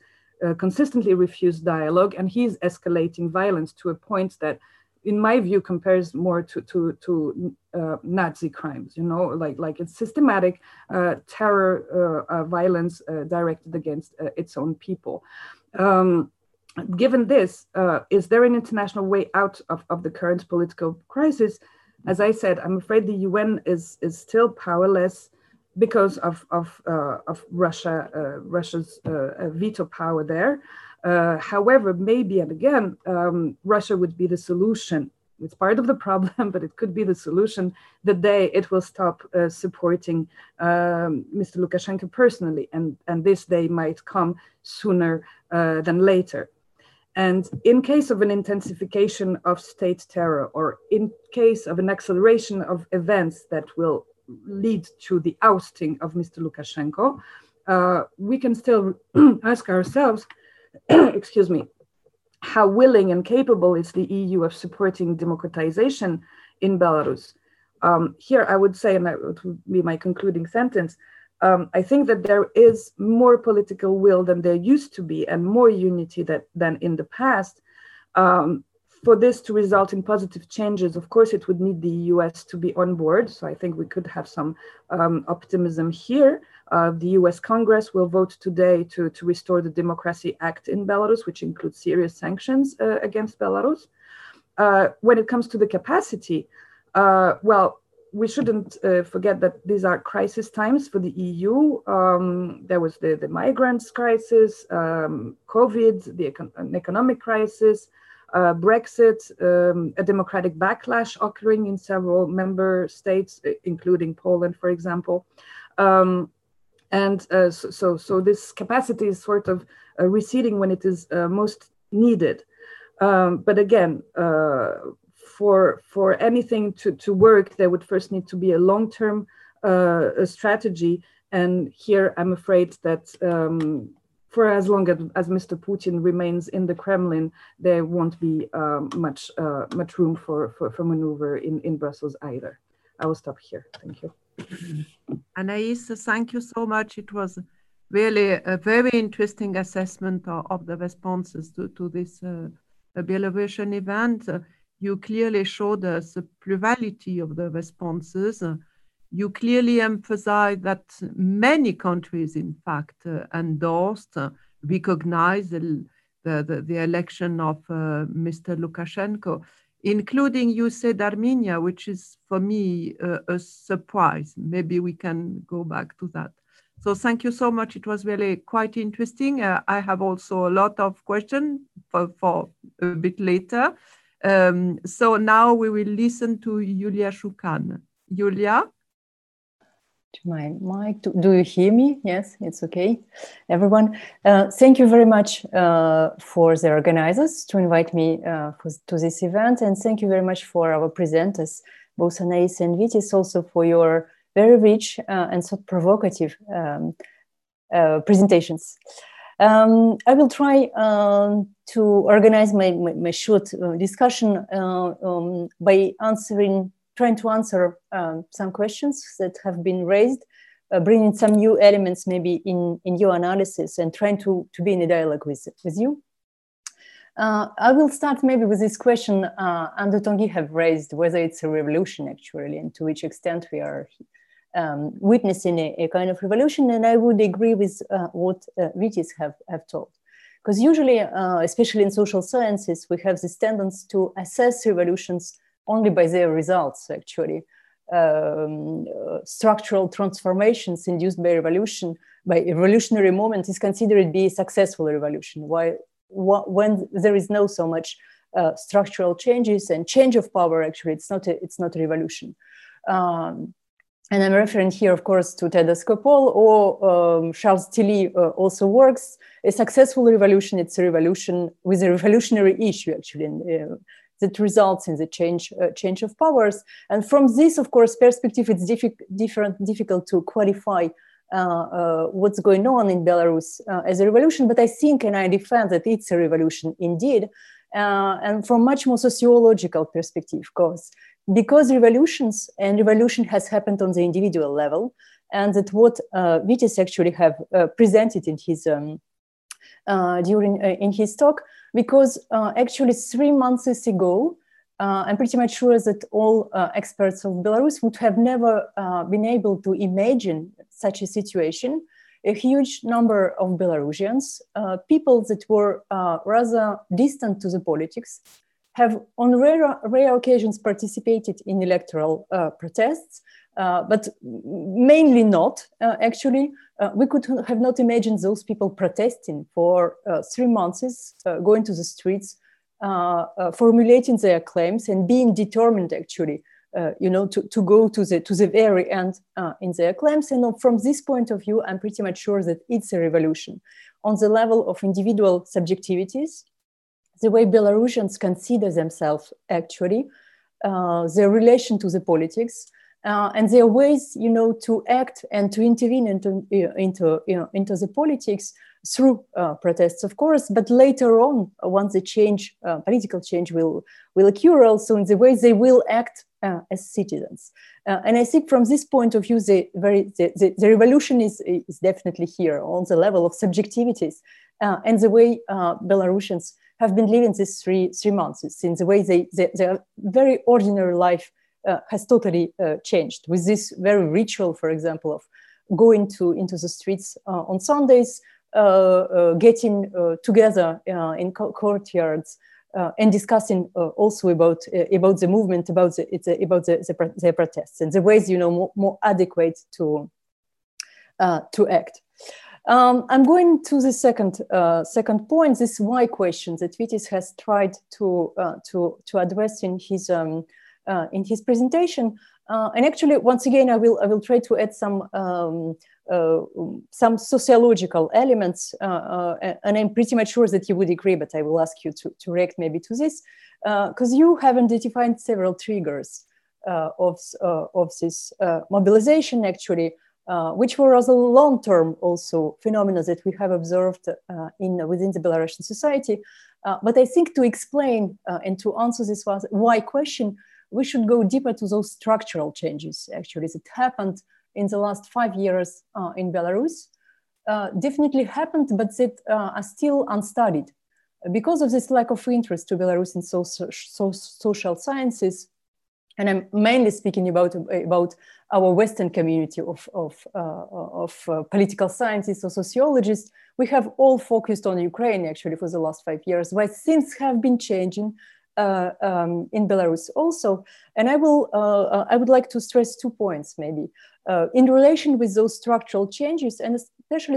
consistently refused dialogue, and he's escalating violence to a point that, in my view, compares more to Nazi crimes. You know, like it's systematic terror violence directed against its own people. Given this, is there an international way out of the current political crisis? As I said, I'm afraid the UN is still powerless, because of Russia's veto power there. However, maybe, and again, Russia would be the solution. It's part of the problem, but it could be the solution the day it will stop supporting Mr. Lukashenko personally, and this day might come sooner than later. And in case of an intensification of state terror, or in case of an acceleration of events that will lead to the ousting of Mr. Lukashenko, we can still ask ourselves, excuse me, how willing and capable is the EU of supporting democratization in Belarus? Here I would say, and that would be my concluding sentence, I think that there is more political will than there used to be, and more unity than in the past. For this to result in positive changes, of course, it would need the US to be on board. So I think we could have some optimism here. The US Congress will vote today to restore the Democracy Act in Belarus, which includes serious sanctions against Belarus. When it comes to the capacity, well, we shouldn't forget that these are crisis times for the EU. There was the migrants crisis, COVID, an economic crisis, Brexit, a democratic backlash occurring in several member states, including Poland, for example. So this capacity is sort of receding when it is most needed. But again, for anything to work, there would first need to be a long-term strategy. And here, I'm afraid that for as long as Mr. Putin remains in the Kremlin, there won't be much room for maneuver in Brussels either. I will stop here. Thank you. Anaïs, thank you so much. It was really a very interesting assessment of the responses to this Belarusian event. You clearly showed us the plurality of the responses. You clearly emphasize that many countries, in fact, endorsed, recognized the election of Mr. Lukashenko, including, you said, Armenia, which is, for me, a surprise. Maybe we can go back to that. So thank you so much. It was really quite interesting. I have also a lot of questions for a bit later. So now we will listen to Yulia Shukan. Yulia? My mic. Do you hear me? Yes, it's okay. Everyone, thank you very much for the organizers to invite me to this event, and thank you very much for our presenters, both Anaïs and Vytis, also for your very rich and so provocative presentations. I will try to organize my short discussion by trying to answer some questions that have been raised, bringing some new elements maybe in your analysis, and trying to be in a dialogue with you. I will start maybe with this question Andotongi have raised, whether it's a revolution actually, and to which extent we are witnessing a kind of revolution. And I would agree with what Vytis have told. Because usually, especially in social sciences, we have this tendency to assess revolutions only by their results, actually. Structural transformations induced by a revolutionary moment is considered to be a successful revolution. When there is no so much structural changes and change of power, actually, it's not a revolution. And I'm referring here, of course, to Tadeusz Kopol or Charles Tilly also works. A successful revolution, it's a revolution with a revolutionary issue, actually, that results in the change of powers. And from this, of course, perspective, it's difficult to qualify what's going on in Belarus as a revolution. But I think, and I defend that it's a revolution indeed, and from much more sociological perspective, of course. Because revolutions and revolution has happened on the individual level, and that what Vytis actually have presented in his in his talk, because actually 3 months ago, I'm pretty much sure that all experts of Belarus would have never been able to imagine such a situation. A huge number of Belarusians, people that were rather distant to the politics, have on rare occasions participated in electoral protests, but mainly not, actually. We could have not imagined those people protesting for 3 months, going to the streets, formulating their claims and being determined, actually, to go to the very end in their claims. And from this point of view, I'm pretty much sure that it's a revolution. On the level of individual subjectivities, the way Belarusians consider themselves, actually, their relation to the politics, and their ways, to act and to intervene into the politics through protests, of course. But later on, once the change, political change will occur, also in the way they will act as citizens. And I think from this point of view, the revolution is definitely here on the level of subjectivities and the way Belarusians have been living these three months, since the way their very ordinary life has totally changed, with this very ritual, for example, of going into the streets on Sundays, getting together in courtyards and discussing also about the movement, about the protests and the ways more adequate to act. I'm going to the second point, this why question that Vytis has tried to address in his presentation. And actually, once again, I will try to add some sociological elements, and I'm pretty much sure that you would agree. But I will ask you to react maybe to this, because you have identified several triggers of this mobilization, actually. Which were as a long-term also phenomena that we have observed within the Belarusian society. But I think to explain and to answer this why question, we should go deeper to those structural changes, actually, that happened in the last 5 years in Belarus. Definitely happened, but that are still unstudied. Because of this lack of interest to Belarus in social sciences, and I'm mainly speaking about our Western community of political scientists or sociologists, we have all focused on Ukraine, actually, for the last 5 years, where things have been changing in Belarus also. And I would like to stress 2 points, maybe, in relation with those structural changes, and especially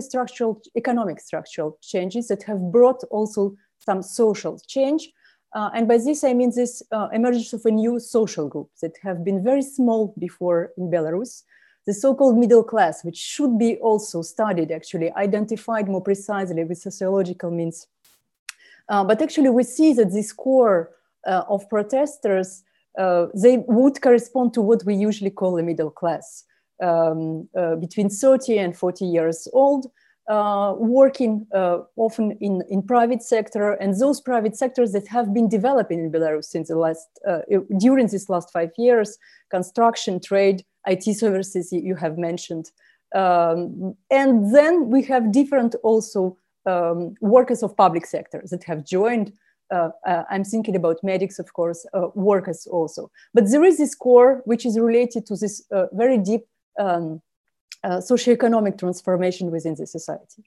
economic structural changes that have brought also some social change. And by this, I mean this emergence of a new social group that have been very small before in Belarus, the so-called middle class, which should be also studied, actually, identified more precisely with sociological means. But actually, we see that this core of protesters, they would correspond to what we usually call a middle class, between 30 and 40 years old. Working often in private sector, and those private sectors that have been developing in Belarus during these last 5 years: construction, trade, IT services you have mentioned. And then we have different also workers of public sector that have joined. I'm thinking about medics, of course, workers also. But there is this core which is related to this very deep socioeconomic transformation within the society.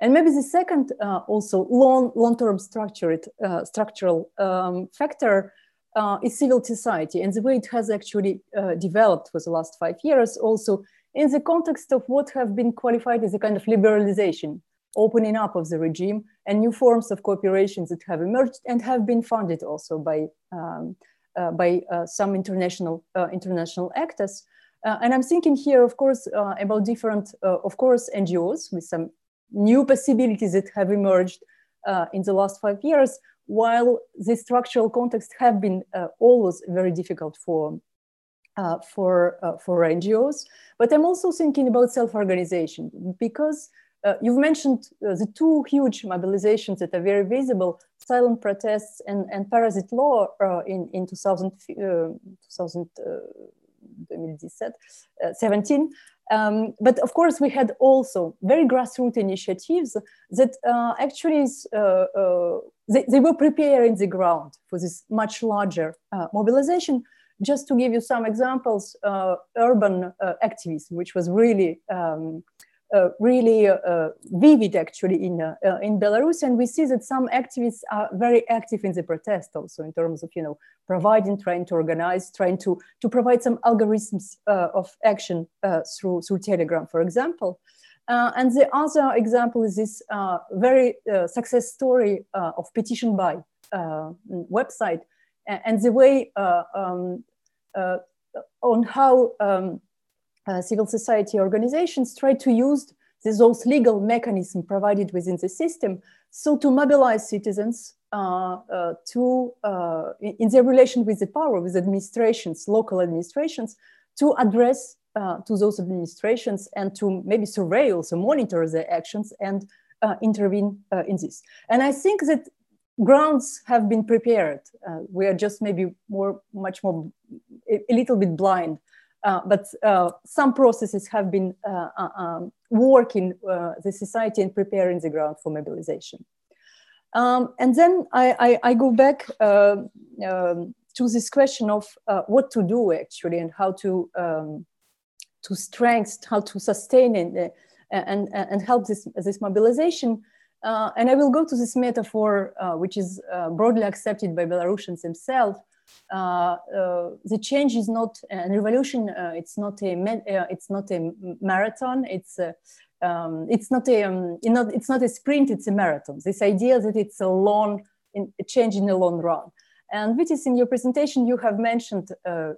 And maybe the second also long-term structural factor is civil society, and the way it has actually developed for the last 5 years also in the context of what have been qualified as a kind of liberalization, opening up of the regime, and new forms of cooperation that have emerged and have been funded also by some international actors. And I'm thinking here, of course, about different, of course, NGOs with some new possibilities that have emerged in the last 5 years, while the structural context have been always very difficult for NGOs. But I'm also thinking about self-organization, because you've mentioned the two huge mobilizations that are very visible, silent protests and Parasite Law in 2017. But of course, we had also very grassroots initiatives that actually they were preparing the ground for this much larger mobilization. Just to give you some examples, urban activism, which was really vivid actually in Belarus, and we see that some activists are very active in the protest also in terms of, you know, providing, trying to organize, trying to provide some algorithms of action through Telegram, for example. And the other example is this very success story of Petition Buy website, and the way on how civil society organizations try to use those legal mechanisms provided within the system, so to mobilize citizens in their relation with the power, with administrations, local administrations, to address to those administrations and to maybe survey, also monitor their actions and intervene in this. And I think that grounds have been prepared. We are just maybe much more, a little bit blind. But some processes have been working the society and preparing the ground for mobilization. And then I go back to this question of what to do actually, and how to strengthen, how to sustain and help this mobilization. And I will go to this metaphor, which is broadly accepted by Belarusians themselves. The change is not a revolution. It's not a marathon. It's not a sprint. It's a marathon. This idea that it's a change in the long run. And Vytis, in your presentation, you have mentioned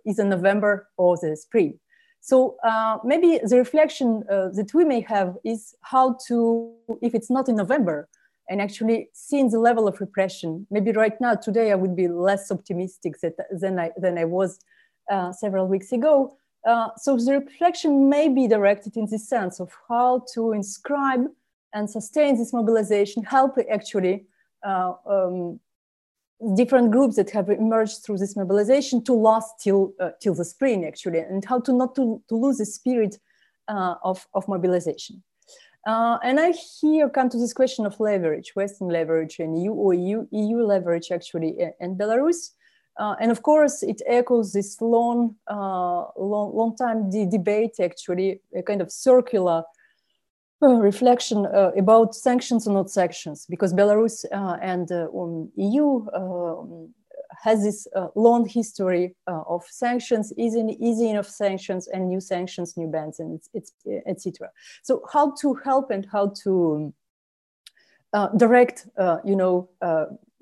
either November or the spring. So maybe the reflection that we may have is how to, if it's not in November, and actually seeing the level of repression, maybe right now, today, I would be less optimistic than I was several weeks ago. So the reflection may be directed in the sense of how to inscribe and sustain this mobilization, help actually different groups that have emerged through this mobilization to last till the spring, actually, and how to not to lose the spirit of mobilization. And I here come to this question of leverage, Western leverage and EU leverage actually in Belarus. And of course, it echoes this long time debate, actually, a kind of circular reflection about sanctions or not sanctions, because Belarus and EU has this long history of sanctions, easing of sanctions, and new sanctions, new bans, and etc. So, how to help and how to direct,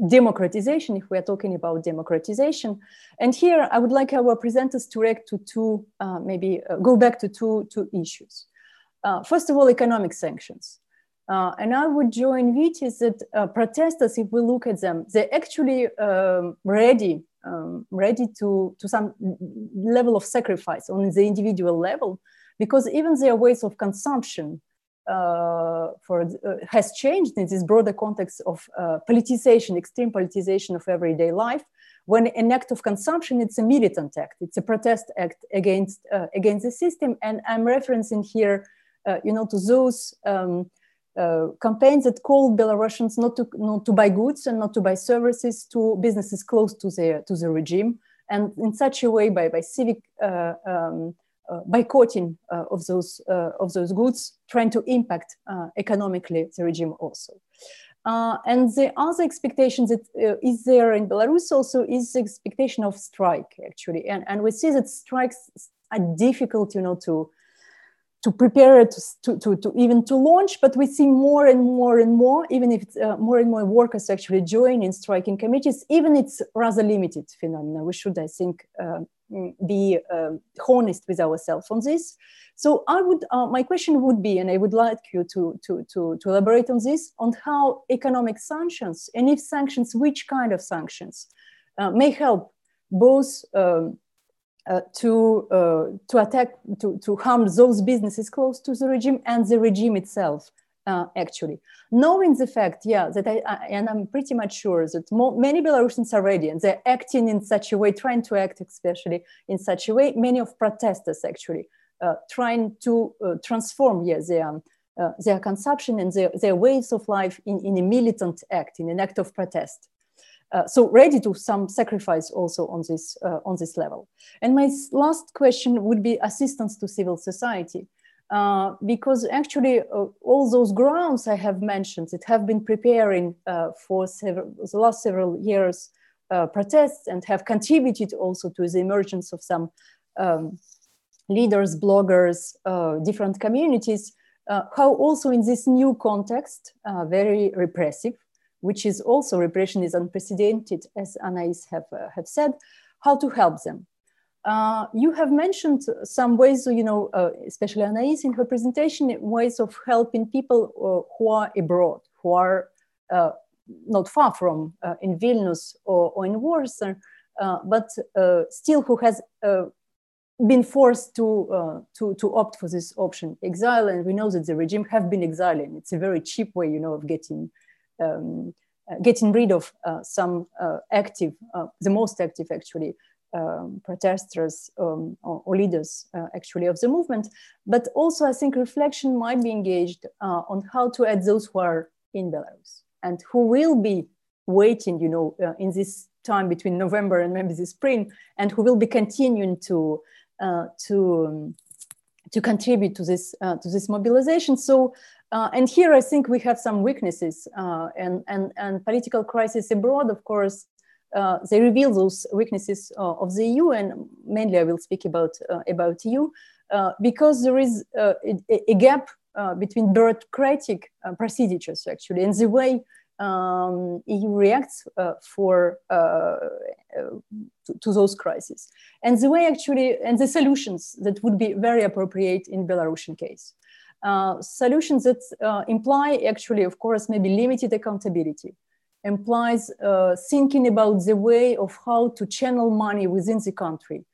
democratization, if we are talking about democratization. And here, I would like our presenters to react to two, go back to two issues. First of all, economic sanctions. And I would join Vytis that protesters, if we look at them, they're actually ready to some level of sacrifice on the individual level, because even their ways of consumption has changed in this broader context of politicization, extreme politicization of everyday life. When an act of consumption, it's a militant act, it's a protest act against the system. And I'm referencing here, to those campaigns that called Belarusians not to buy goods and not to buy services to businesses close to the regime, and in such a way by civic boycotting of those goods, trying to impact economically the regime also. And the other expectation that is there in Belarus also is the expectation of strike actually, and we see that strikes are difficult, to prepare it to launch, but we see more and more and more, even if it's, more and more workers actually join in striking committees, even it's rather limited phenomena. We should, I think, be honest with ourselves on this. So I would, my question would be, and I would like you to elaborate on this, on how economic sanctions, and if sanctions, which kind of sanctions, may help both to harm those businesses close to the regime and the regime itself, actually. Knowing the fact, yeah, that and I'm pretty much sure that many Belarusians are ready and they're acting in such a way, trying to act especially in such a way, many of protesters actually trying to transform, yeah, their consumption and their ways of life in a militant act, in an act of protest. So ready to some sacrifice also on this level. And my last question would be assistance to civil society, because actually all those grounds I have mentioned that have been preparing for the last several years protests and have contributed also to the emergence of some leaders, bloggers, different communities, how also in this new context, very repressive, which is also repression is unprecedented, as Anaïs have said, how to help them. You have mentioned some ways, you know, especially Anaïs in her presentation, ways of helping people who are abroad, who are not far from in Vilnius or in Warsaw, but still who has been forced to opt for this option, exile. And we know that the regime have been exiling. It's a very cheap way, you know, of getting rid of some active, the most active actually, protesters or leaders actually of the movement. But also I think reflection might be engaged on how to add those who are in Belarus and who will be waiting, you know, in this time between November and maybe the spring, and who will be continuing to contribute to this mobilization. So. And here, I think we have some weaknesses and political crisis abroad, of course, they reveal those weaknesses of the EU, and mainly I will speak about EU, because there is a gap between bureaucratic procedures, actually, and the way EU reacts to those crises, and the way actually, and the solutions that would be very appropriate in Belarusian case. Solutions that imply actually, of course, maybe limited accountability, implies thinking about the way of how to channel money within the country.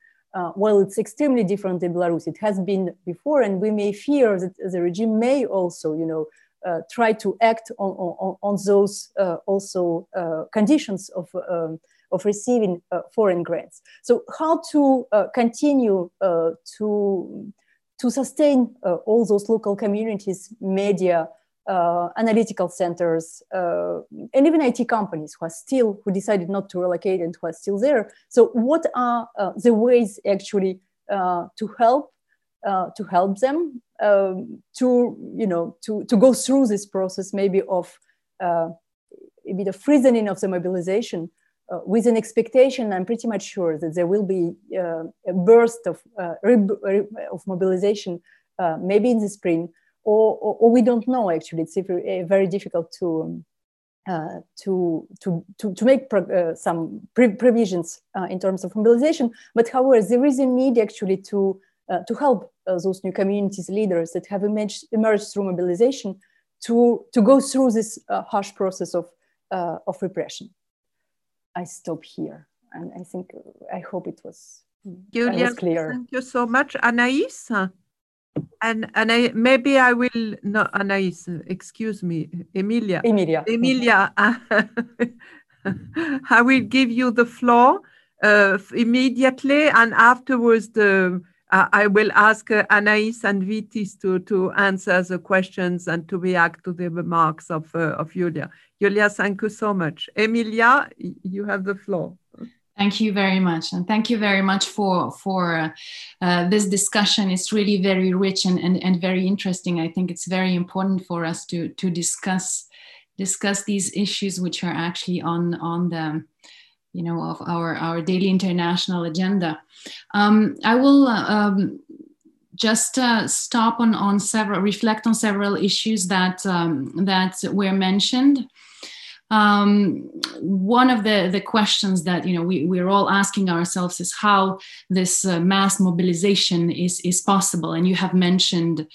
Well, it's extremely different in Belarus. It has been before, and we may fear that the regime may also, you know, try to act on those also conditions of receiving foreign grants. So how to continue to sustain all those local communities, media, analytical centers, and even IT companies who decided not to relocate and who are still there. So what are the ways actually to help them to go through this process maybe of a bit of freezing of the mobilization with an expectation, I'm pretty much sure that there will be a burst of mobilization, maybe in the spring, or we don't know. Actually, it's very difficult to make some provisions in terms of mobilization. But however, there is a need actually to help those new communities, leaders that have emerged through mobilization, to go through this harsh process of repression. I stop here, and I hope it was, Julia, was clear. Thank you so much, Anaïs. Emilia. I will give you the floor immediately, and afterwards I will ask Anaïs and Vytis to answer the questions and to react to the remarks of Julia. Julia, thank you so much. Emilia, you have the floor. Thank you very much. And thank you very much for this discussion. It's really very rich and very interesting. I think it's very important for us to discuss these issues, which are actually on the, you know, of our daily international agenda. I will just stop on several, reflect on several issues that that were mentioned. One of the questions that we're all asking ourselves is how this mass mobilization is possible. And you have mentioned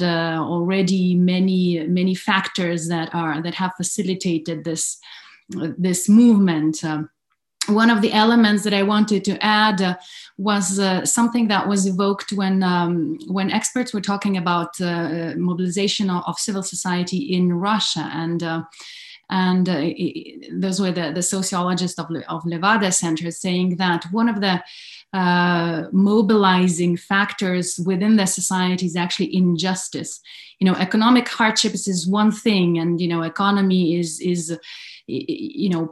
already many factors that have facilitated this movement. One of the elements that I wanted to add was something that was evoked when experts were talking about mobilization of civil society in Russia, and those were the sociologists of Levada Center saying that one of the mobilizing factors within the society is actually injustice. Economic hardships is one thing, and economy is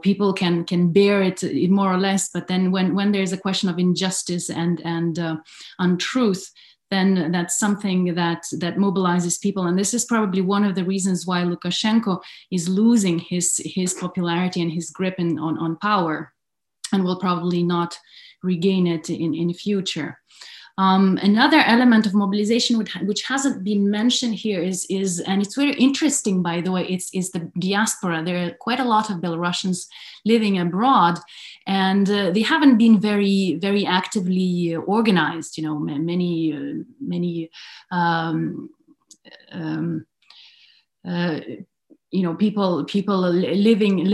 people can bear it more or less. But then when there's a question of injustice and untruth, then that's something that mobilizes people. And this is probably one of the reasons why Lukashenko is losing his popularity and his grip on power, and will probably not regain it in future. Another element of mobilization which hasn't been mentioned here is, and it's very interesting, by the way, is the diaspora. There are quite a lot of Belarusians living abroad, and they haven't been very actively organized. People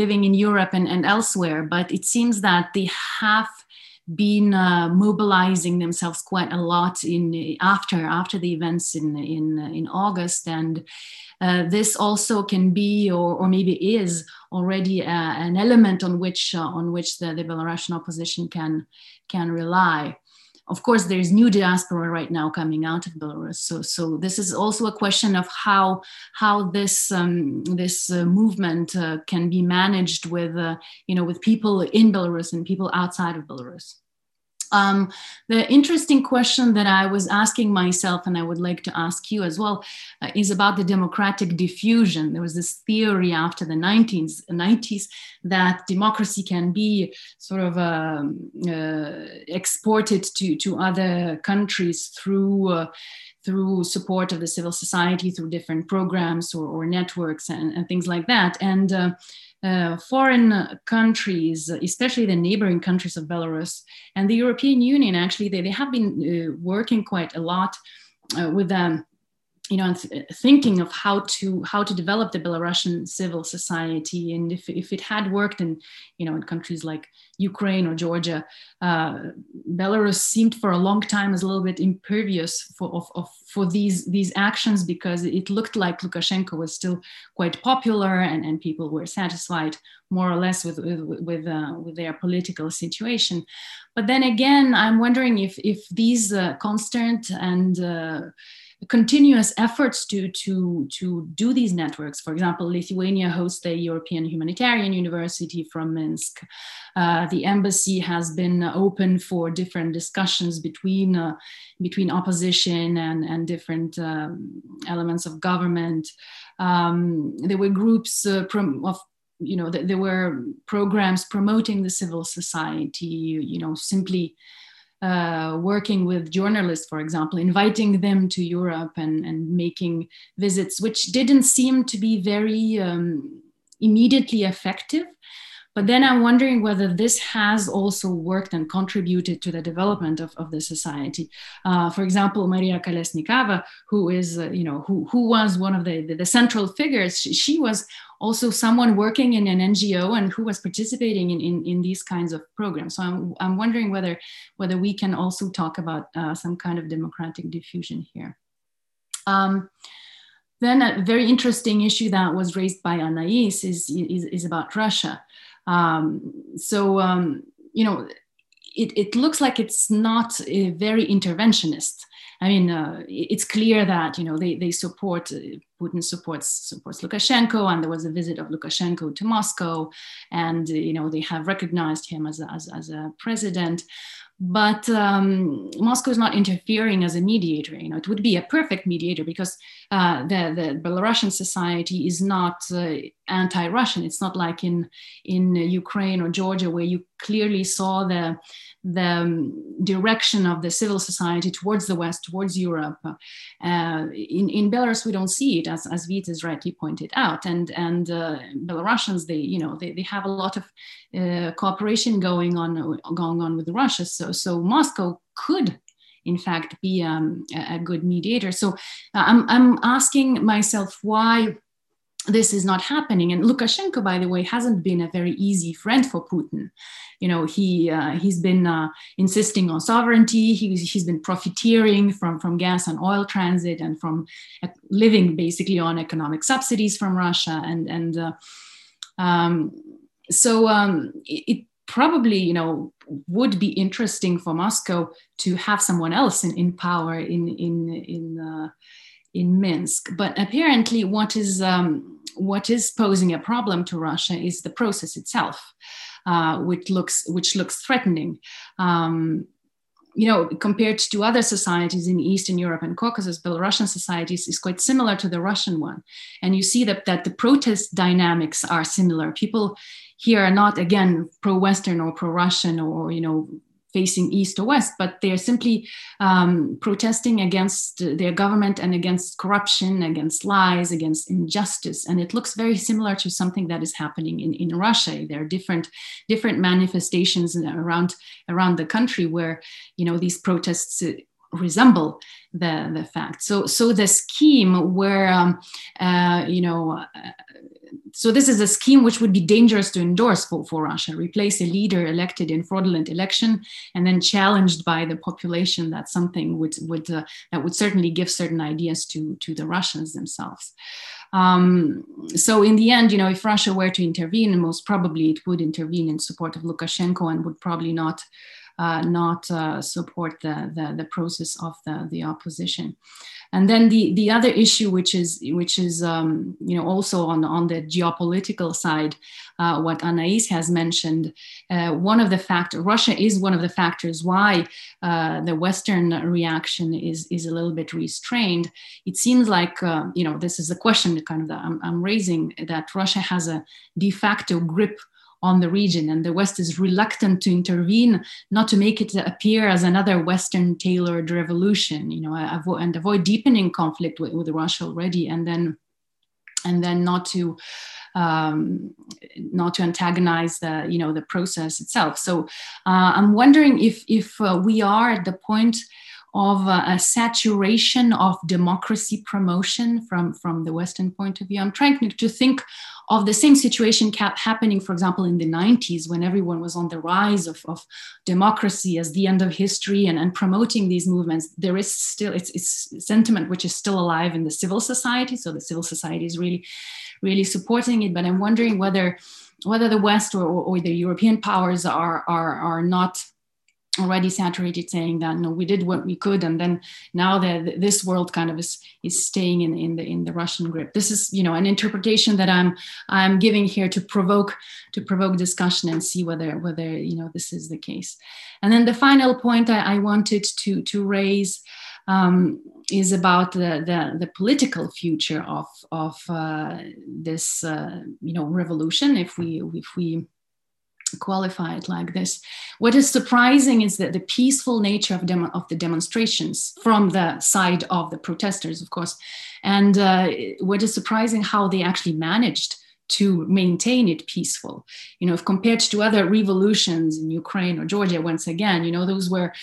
living in Europe and elsewhere, but it seems that they have been mobilizing themselves quite a lot after the events in August, and this also can be or maybe is already an element on which the Belarusian opposition can rely. Of course, there's new diaspora right now coming out of Belarus, so this is also a question of how this movement can be managed with people in Belarus and people outside of Belarus. The interesting question that I was asking myself, and I would like to ask you as well, is about the democratic diffusion. There was this theory after the 1990s that democracy can be sort of exported to other countries through support of the civil society, through different programs or networks and things like that. And foreign countries, especially the neighboring countries of Belarus and the European Union, actually, they have been working quite a lot with them, thinking of how to develop the Belarusian civil society. And if it had worked in countries like Ukraine or Georgia, Belarus seemed for a long time as a little bit impervious for these actions, because it looked like Lukashenko was still quite popular and people were satisfied more or less with their political situation. But then again, I'm wondering if these constant and continuous efforts to do these networks. For example, Lithuania hosts the European Humanitarian University from Minsk. The embassy has been open for different discussions between opposition and different elements of government. There were groups there were programs promoting the civil society, simply working with journalists, for example, inviting them to Europe and making visits, which didn't seem to be very immediately effective. But then I'm wondering whether this has also worked and contributed to the development of the society. For example, Maria Kalesnikava, who is, who was one of the central figures, she was also someone working in an NGO and who was participating in these kinds of programs. So I'm wondering whether we can also talk about some kind of democratic diffusion here. Then a very interesting issue that was raised by Anaïs is about Russia. It looks like it's not very interventionist. I mean, it's clear that, they support, Putin supports Lukashenko, and there was a visit of Lukashenko to Moscow, and, they have recognized him as a president. But Moscow is not interfering as a mediator. It would be a perfect mediator because the Belarusian society is not anti-Russian. It's not like in Ukraine or Georgia, where you clearly saw the direction of the civil society towards the West, towards Europe. In Belarus, we don't see it, as Vytis rightly pointed out. And Belarusians, they have a lot of cooperation going on with Russia. So Moscow could, in fact, be a good mediator. So I'm asking myself why this is not happening. And Lukashenko, by the way, hasn't been a very easy friend for Putin. He's been insisting on sovereignty. He's been profiteering from gas and oil transit, and from living basically on economic subsidies from Russia. So it probably, would be interesting for Moscow to have someone else in power in Minsk. But apparently what is posing a problem to Russia is the process itself, which looks threatening. Compared to other societies in Eastern Europe and Caucasus, Belarusian society is quite similar to the Russian one. And you see that the protest dynamics are similar. People here are not, again, pro-Western or pro-Russian or, facing east or west, but they're simply protesting against their government and against corruption, against lies, against injustice. And it looks very similar to something that is happening in Russia. There are different manifestations around the country where, these protests resemble the fact. So the scheme where, so this is a scheme which would be dangerous to endorse for Russia. Replace a leader elected in fraudulent election and then challenged by the population. That's something that would certainly give certain ideas to the Russians themselves. So in the end, if Russia were to intervene, most probably it would intervene in support of Lukashenko and would probably not support the process of the opposition. And then the other issue, which is also on the geopolitical side, what Anaïs has mentioned, Russia is one of the factors why the Western reaction is a little bit restrained. It seems like this is a question that I'm raising, that Russia has a de facto grip on the region, and the West is reluctant to intervene, not to make it appear as another Western-tailored revolution, and avoid deepening conflict with Russia already, and then not to antagonize the process itself. So I'm wondering if we are at the point of a saturation of democracy promotion from the Western point of view. I'm trying to think of the same situation happening, for example, in the 90s, when everyone was on the rise of democracy as the end of history and promoting these movements. There is still, it's sentiment which is still alive in the civil society. So the civil society is really, really supporting it. But I'm wondering whether the West or the European powers are not already saturated, saying that no, we did what we could, and then now that this world is staying in the Russian grip. This is an interpretation that I'm giving here to provoke discussion and see whether this is the case. And then the final point I wanted to raise is about the political future of this revolution, if we qualify it like this. What is surprising is that the peaceful nature of the demonstrations from the side of the protesters, of course, and what is surprising how they actually managed to maintain it peaceful. If compared to other revolutions in Ukraine or Georgia, once again, those were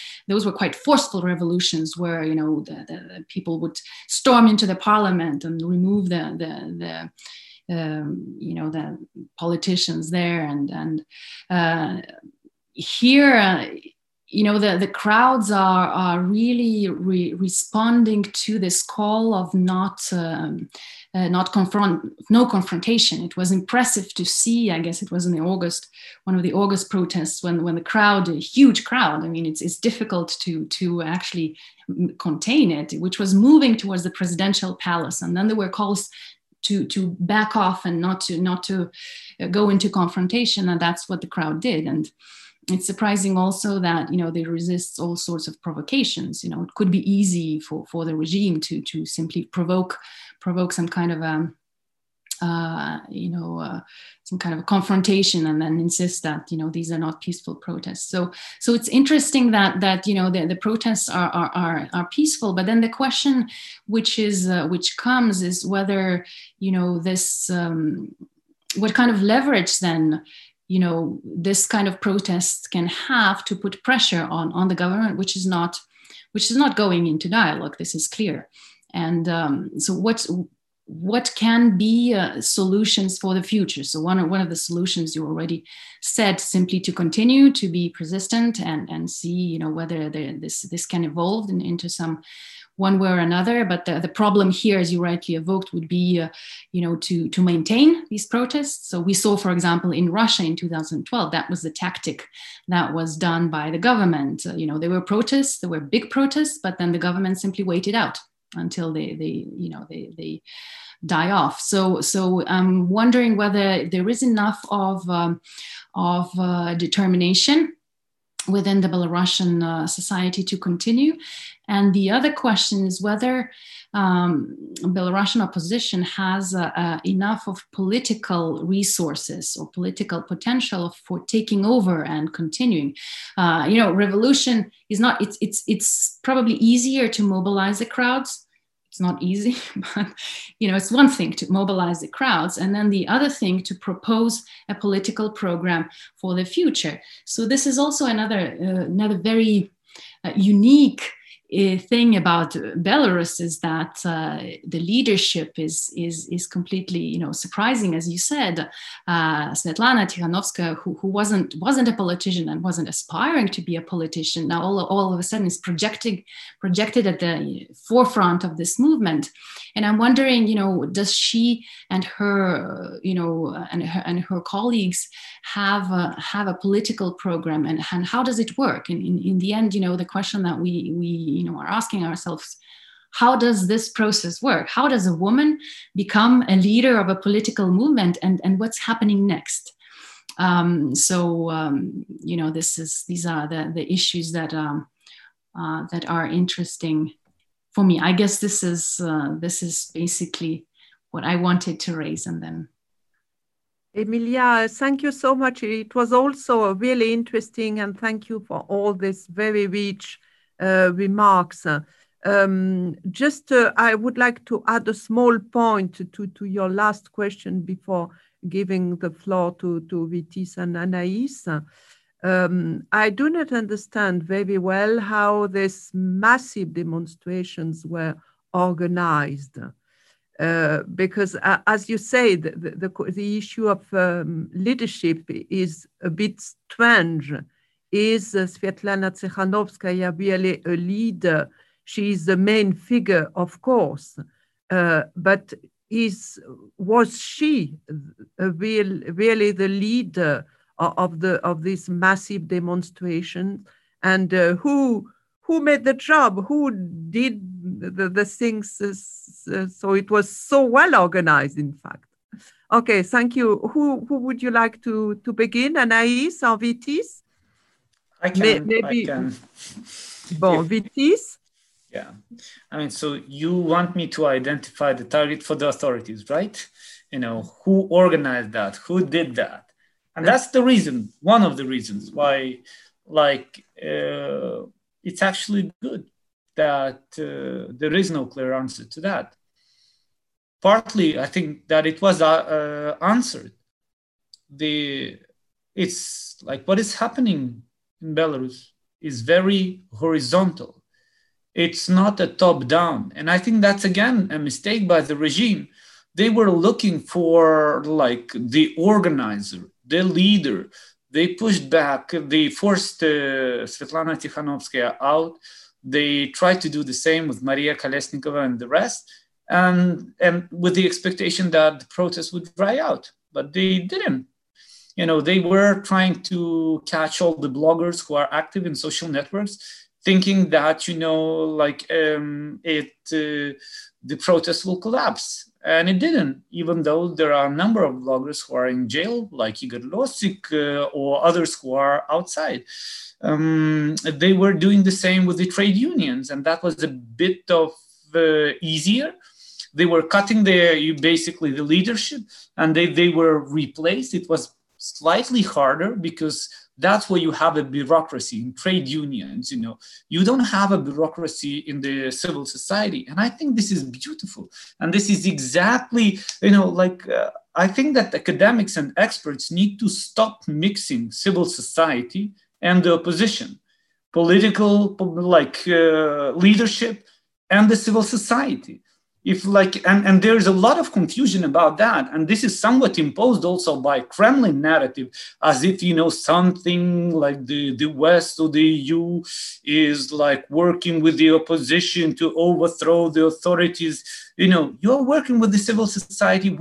quite forceful revolutions where the people would storm into the parliament and remove the politicians there, and here, the crowds are really responding to this call of no confrontation. It was impressive to see. I guess it was in one of the August protests, when a huge crowd. I mean, it's difficult to actually contain it, which was moving towards the presidential palace, and then there were calls to back off and not to go into confrontation, and that's what the crowd did. And it's surprising also that they resist all sorts of provocations. It could be easy for the regime to simply provoke some kind of some kind of confrontation and then insist that, these are not peaceful protests. So it's interesting that the protests are peaceful, but then the question which comes is whether, this, what kind of leverage then, this kind of protests can have to put pressure on the government, which is not going into dialogue. This is clear. And so what can be solutions for the future? So one of the solutions you already said, simply to continue to be persistent and see, whether this can evolve into some one way or another. But the problem here, as you rightly evoked, would be, to maintain these protests. So we saw, for example, in Russia in 2012, that was the tactic that was done by the government. There were protests, there were big protests, but then the government simply waited out until they die off. So I'm wondering whether there is enough of determination within the Belarusian society to continue. And the other question is whether Belarusian opposition has enough of political resources or political potential for taking over and continuing. Revolution is not, it's probably easier to mobilize the crowds. It's not easy, but it's one thing to mobilize the crowds, and then the other thing to propose a political program for the future. So this is also another very unique thing about Belarus, is that the leadership is completely surprising, as you said. Sviatlana Tsikhanouskaya, who wasn't a politician and wasn't aspiring to be a politician, now all of a sudden is projected at the forefront of this movement. And I'm wondering, does she and her and her colleagues have a political program, and how does it work? And in the end, the question that we are asking ourselves, how does this process work? How does a woman become a leader of a political movement, and what's happening next? These are the issues that are interesting for me. I guess this is basically what I wanted to raise. And then Emilia, thank you so much. It was also really interesting, and thank you for all this very rich remarks. I would like to add a small point to your last question before giving the floor to Vytis and Anaïs. I do not understand very well how these massive demonstrations were organized, because as you say, the issue of leadership is a bit strange. Is Sviatlana Tsikhanouskaya really a leader? She is the main figure, of course, but was she really the leader of this massive demonstration? And who made the job? Who did the things? So it was so well organized, in fact. Okay, thank you. Who would you like to begin? Anaïs or Vytis? I can. Bon, Vytis? Yeah. So you want me to identify the target for the authorities, right? Who organized that? Who did that? And that's the reason, one of the reasons why, it's actually good that there is no clear answer to that. Partly, I think that it was answered. It's like what is happening in Belarus is very horizontal. It's not a top-down. And I think that's, again, a mistake by the regime. They were looking for the organizer, the leader. They pushed back. They forced Sviatlana Tsikhanouskaya out. They tried to do the same with Maria Kalesnikava and the rest, and with the expectation that the protests would dry out. But they didn't. They were trying to catch all the bloggers who are active in social networks, thinking that, the protest will collapse. And it didn't, even though there are a number of bloggers who are in jail, like Igor Losik or others who are outside. They were doing the same with the trade unions, and that was a bit easier. They were cutting the leadership, and they were replaced. It was slightly harder because that's where you have a bureaucracy in trade unions. You know, you don't have a bureaucracy in the civil society. And I think this is beautiful. And this is exactly, I think that academics and experts need to stop mixing civil society and the opposition, political leadership and the civil society. And there's a lot of confusion about that. And this is somewhat imposed also by Kremlin narrative, as if, something like the West or the EU is working with the opposition to overthrow the authorities. You're working with the civil society,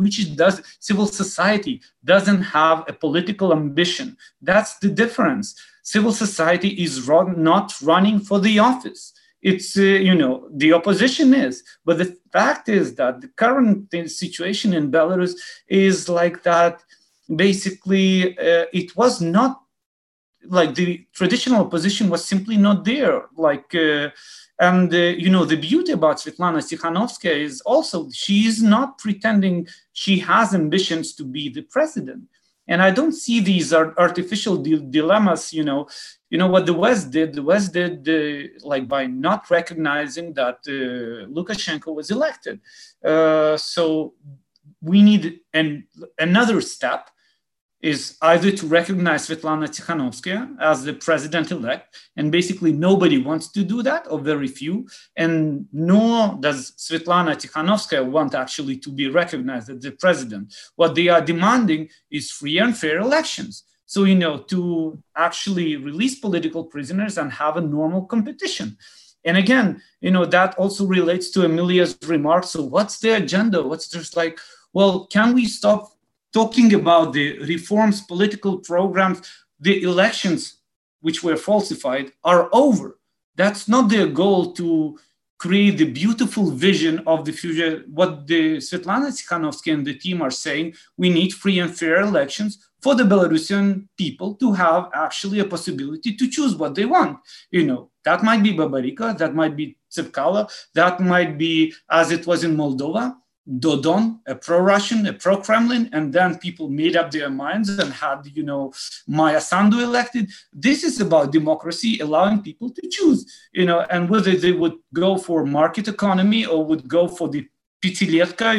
doesn't have a political ambition. That's the difference. Civil society is not running for the office. It's, the opposition is. But the fact is that the current situation in Belarus is like that. Basically, it was not the traditional opposition was simply not there. The beauty about Sviatlana Tsikhanouskaya is also she is not pretending she has ambitions to be the president. And I don't see these artificial dilemmas, what the West did. The West did, by not recognizing that Lukashenko was elected. So we need another step is either to recognize Sviatlana Tsikhanouskaya as the president-elect, and basically nobody wants to do that, or very few, and nor does Sviatlana Tsikhanouskaya want actually to be recognized as the president. What they are demanding is free and fair elections. So, to actually release political prisoners and have a normal competition. And again, that also relates to Emilia's remarks. So what's the agenda? Can we stop talking about the reforms, political programs, the elections which were falsified are over. That's not their goal to create the beautiful vision of the future. What the Sviatlana Tsikhanouskaya and the team are saying, we need free and fair elections for the Belarusian people to have actually a possibility to choose what they want. That might be Babaryka, that might be Tsepkalo, that might be, as it was in Moldova, Dodon, a pro-Russian, a pro-Kremlin, and then people made up their minds and had, Maya Sandu elected. This is about democracy, allowing people to choose, and whether they would go for market economy or would go for the Pitiletka,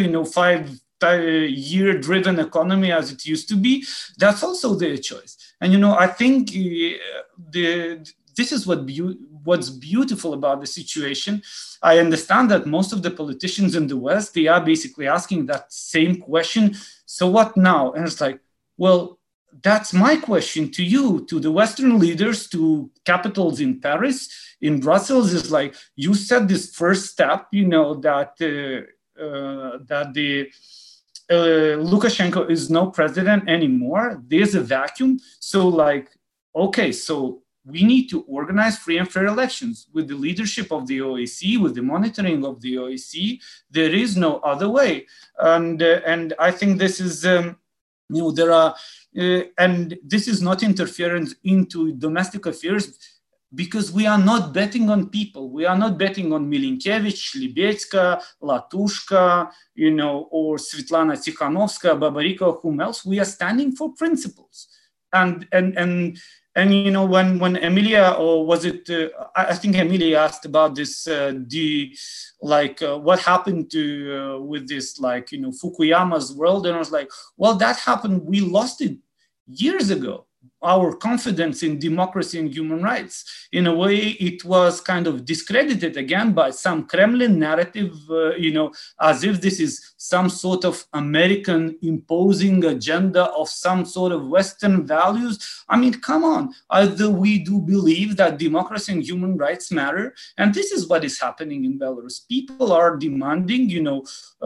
5-year driven economy as it used to be. That's also their choice. And, I think this is what's beautiful about the situation. I understand that most of the politicians in the West, they are basically asking that same question. So what now? And it's that's my question to you, to the Western leaders, to capitals in Paris, in Brussels, is you said this first step, that the Lukashenko is no president anymore. There's a vacuum. So we need to organize free and fair elections with the leadership of the OSCE, with the monitoring of the OSCE. There is no other way. And I think this is, and this is not interference into domestic affairs, because we are not betting on people. We are not betting on Milinkevich, Libetska, Latushka, or Sviatlana Tsikhanouskaya, Babaryka, whom else. We are standing for principles. And when Emilia, or was it? I think Emilia asked about this. What happened to with this? Fukuyama's world, and I was that happened. We lost it years ago. Our confidence in democracy and human rights. In a way, it was kind of discredited again by some Kremlin narrative, as if this is some sort of American imposing agenda of some sort of Western values. I mean, come on, either we do believe that democracy and human rights matter, and this is what is happening in Belarus. People are demanding,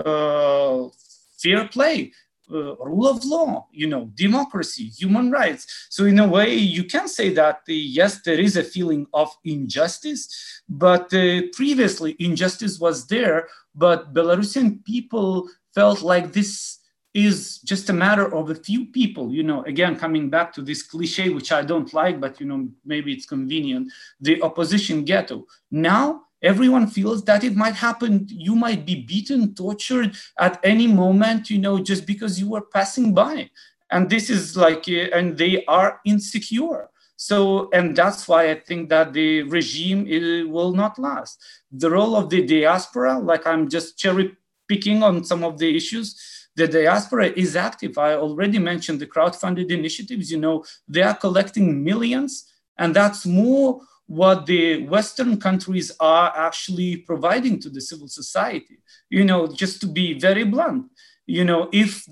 fair play. Rule of law, democracy, human rights. So in a way, you can say that, yes, there is a feeling of injustice, but previously injustice was there, but Belarusian people felt like this is just a matter of a few people, again, coming back to this cliche, which I don't like, but, maybe it's convenient, the opposition ghetto. Now, Everyone feels that it might happen. You might be beaten, tortured at any moment, you know, just because you were passing by. And this is like, and they are insecure. So, and that's why I think that the regime will not last. The role of the diaspora, like I'm just cherry picking on some of the issues, the diaspora is active. I already mentioned the crowdfunded initiatives, you know, they are collecting millions, and that's more what the Western countries are actually providing to the civil society. You know, just to be very blunt, you know, if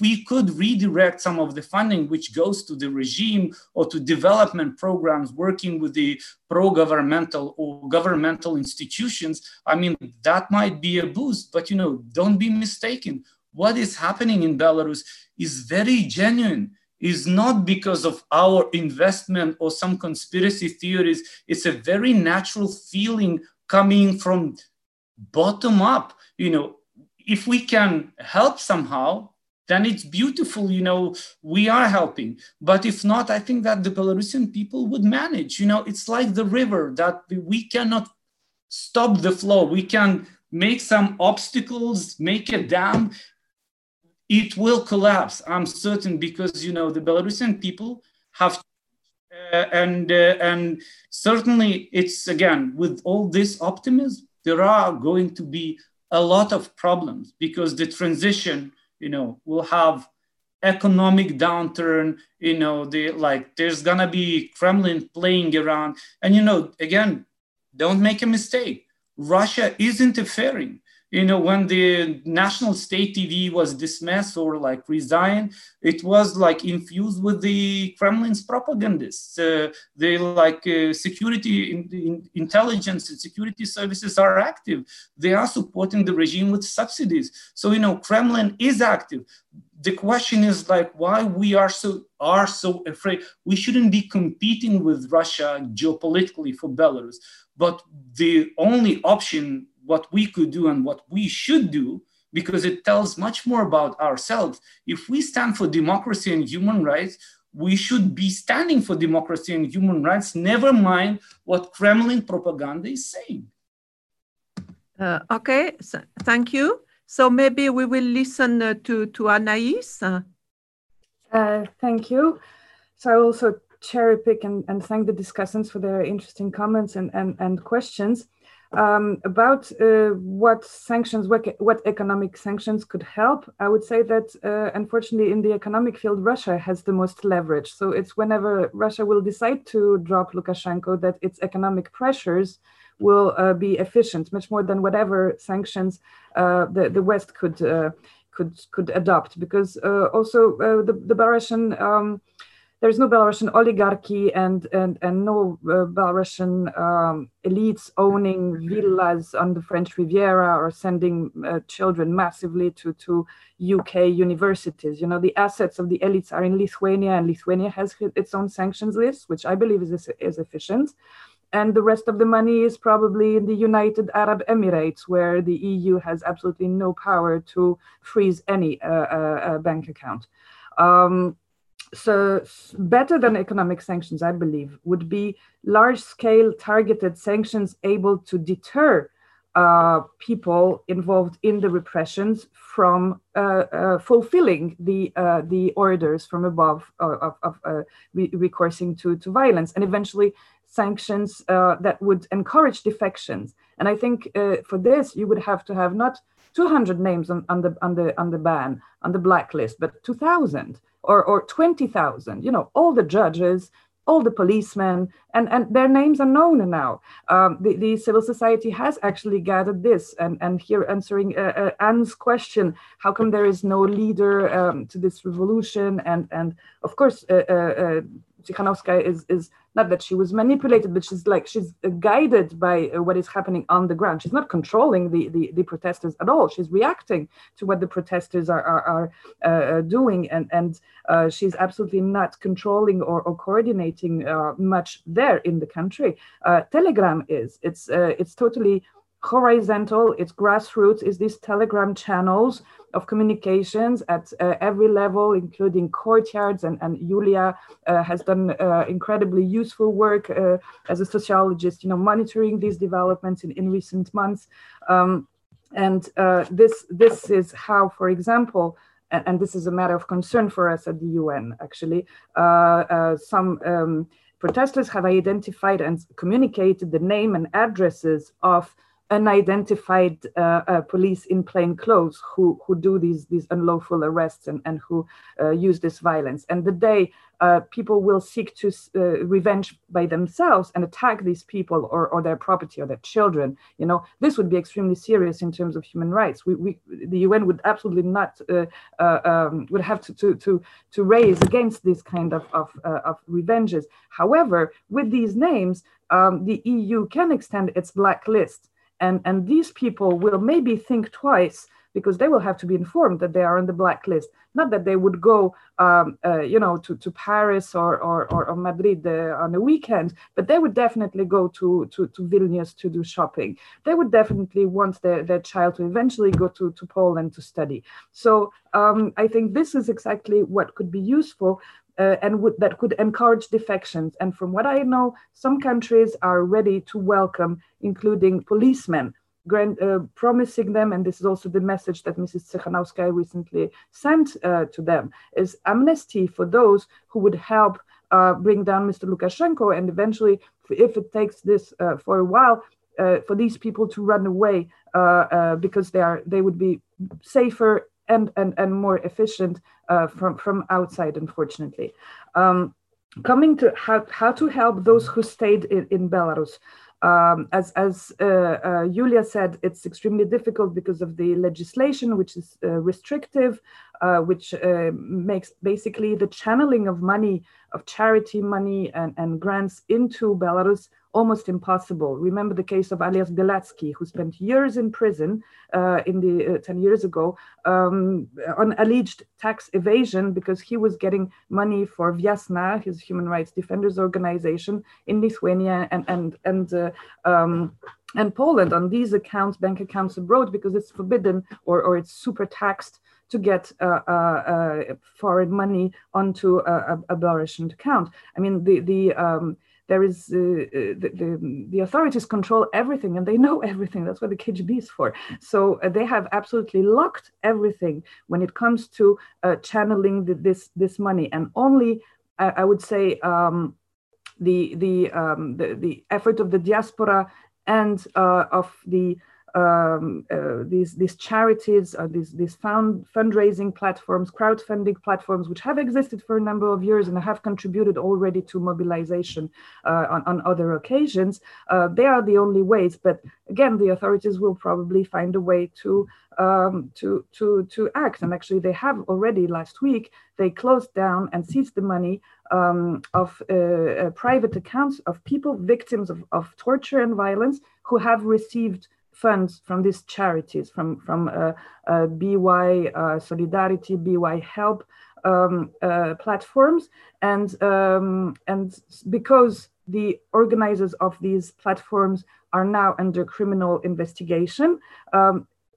we could redirect some of the funding which goes to the regime or to development programs working with the pro-governmental or governmental institutions, I mean, that might be a boost, but, you know, don't be mistaken. What is happening in Belarus is very genuine. Is not because of our investment or some conspiracy theories. It's a very natural feeling coming from bottom up. You know, if we can help somehow, then it's beautiful, you know, we are helping. But if not, I think that the Belarusian people would manage. You know, it's like the river that we cannot stop the flow. We can make some obstacles, make a dam. It will collapse, I'm certain, because, you know, the Belarusian people have, and certainly it's, again, with all this optimism, there are going to be a lot of problems because the transition, you know, will have economic downturn, you know, there's gonna be Kremlin playing around. And, you know, again, don't make a mistake. Russia is interfering. You know, when the national state TV was dismissed or like resigned, it was like infused with the Kremlin's propagandists. Security intelligence and security services are active. They are supporting the regime with subsidies. So, you know, Kremlin is active. The question is like why we are so afraid. We shouldn't be competing with Russia geopolitically for Belarus, but the only option what we could do and what we should do, because it tells much more about ourselves. If we stand for democracy and human rights, we should be standing for democracy and human rights, never mind what Kremlin propaganda is saying. Okay, so, thank you. So maybe we will listen to Anaïs. Thank you. So I also cherry pick and thank the discussants for their interesting comments and questions. About what economic sanctions could help, I would say that unfortunately in the economic field, Russia has the most leverage. So it's whenever Russia will decide to drop Lukashenko that its economic pressures will be efficient, much more than whatever sanctions the West could adopt. Because the Belarusian there's no Belarusian oligarchy and no Belarusian elites owning villas on the French Riviera or sending children massively to UK universities. You know, the assets of the elites are in Lithuania, and Lithuania has its own sanctions list, which I believe is efficient. And the rest of the money is probably in the United Arab Emirates, where the EU has absolutely no power to freeze any bank account. So better than economic sanctions, I believe, would be large-scale targeted sanctions able to deter people involved in the repressions from fulfilling the orders from above recourse to violence, and eventually sanctions that would encourage defections. And I think for this, you would have to have not 200 names on the ban, on the blacklist, but 2,000 or 20,000, you know, all the judges, all the policemen, and their names are known now. The civil society has actually gathered this, and here answering Anne's question, how come there is no leader to this revolution? And of course, Tsikhanouskaya is not that she was manipulated, but she's guided by what is happening on the ground. She's not controlling the protesters at all. She's reacting to what the protesters are doing, and she's absolutely not controlling or coordinating much there in the country. Telegram is. It's totally horizontal, it's grassroots, is these Telegram channels of communications at every level, including courtyards, and Yulia has done incredibly useful work as a sociologist, monitoring these developments in recent months. This is how, for example, and this is a matter of concern for us at the UN, actually, some protesters have identified and communicated the name and addresses of unidentified police in plain clothes who do these unlawful arrests and who use this violence. And the day people will seek to revenge by themselves and attack these people or their property or their children, this would be extremely serious in terms of human rights. The UN would absolutely not would have to raise against this kind of revenges. However, with these names, the EU can extend its blacklist. And these people will maybe think twice because they will have to be informed that they are on the blacklist. Not that they would go, to Paris or Madrid on a weekend, but they would definitely go to Vilnius to do shopping. They would definitely want their child to eventually go to Poland to study. So I think this is exactly what could be useful. That could encourage defections. And from what I know, some countries are ready to welcome, including policemen, promising them, and this is also the message that Mrs. Tsikhanouskaya recently sent to them, is amnesty for those who would help bring down Mr. Lukashenko, and eventually, if it takes this for a while, for these people to run away because they would be safer and more efficient from outside, unfortunately. Coming to how to help those who stayed in Belarus. As Yulia said, it's extremely difficult because of the legislation, which is restrictive, which makes basically the channeling of money, of charity money and grants into Belarus almost impossible. Remember the case of Alias Belatsky, who spent years in prison 10 years ago on alleged tax evasion because he was getting money for Vyasna, his human rights defenders organization in Lithuania and Poland on these accounts, bank accounts abroad, because it's forbidden or it's super taxed to get foreign money onto a Belarusian account. I mean, there is the authorities control everything and they know everything. That's what the KGB is for. So they have absolutely locked everything when it comes to channeling this money. And only, I would say, the effort of the diaspora and of the these charities, these fundraising platforms, crowdfunding platforms, which have existed for a number of years and have contributed already to mobilization on other occasions, they are the only ways. But again, the authorities will probably find a way to act. And actually, they have already last week, they closed down and seized the money of private accounts of people, victims of torture and violence, who have received funds from these charities, from BY Solidarity, BY Help platforms, and because the organizers of these platforms are now under criminal investigation,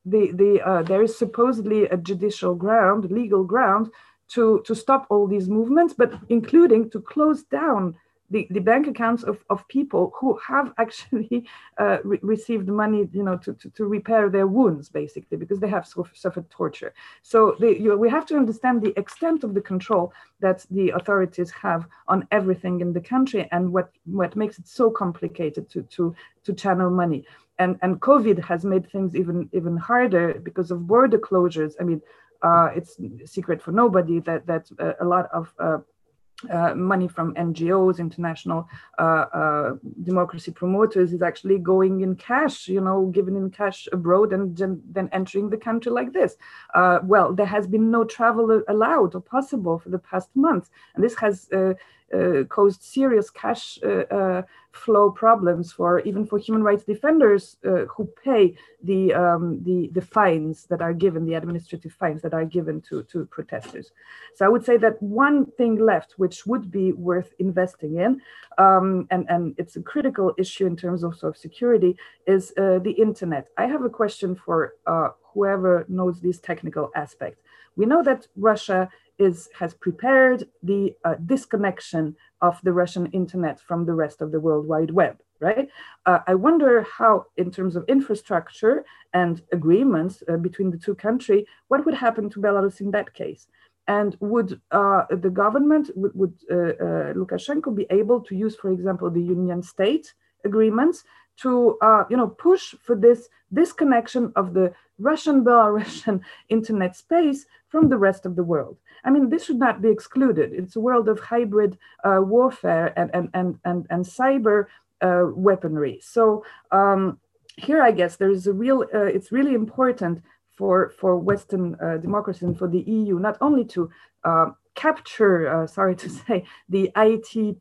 there is supposedly a judicial ground, legal ground, to stop all these movements, but including to close down the bank accounts of people who have actually received money, to repair their wounds, basically, because they have suffered torture. So we have to understand the extent of the control that the authorities have on everything in the country, and what makes it so complicated to channel money. And COVID has made things even harder because of border closures. I mean, it's a secret for nobody that a lot of money from NGOs, international democracy promoters, is actually going in cash, given in cash abroad and then entering the country like this. Well, there has been no travel allowed or possible for the past month. And this has caused serious cash flow problems for even for human rights defenders who pay the fines that are given, the administrative fines that are given to protesters. So I would say that one thing left, which would be worth investing in, and it's a critical issue in terms also of security, is the internet. I have a question for whoever knows these technical aspects. We know that Russia has prepared the disconnection of the Russian internet from the rest of the World Wide Web, right? I wonder how, in terms of infrastructure and agreements between the two countries, what would happen to Belarus in that case? And would the government, would Lukashenko be able to use, for example, the Union State agreements to push for this disconnection of the Russian-Belarusian internet space from the rest of the world? I mean, this should not be excluded. It's a world of hybrid warfare and cyber weaponry. So here, I guess, there is a real, it's really important for Western democracy and for the EU, not only to capture, sorry to say, the IT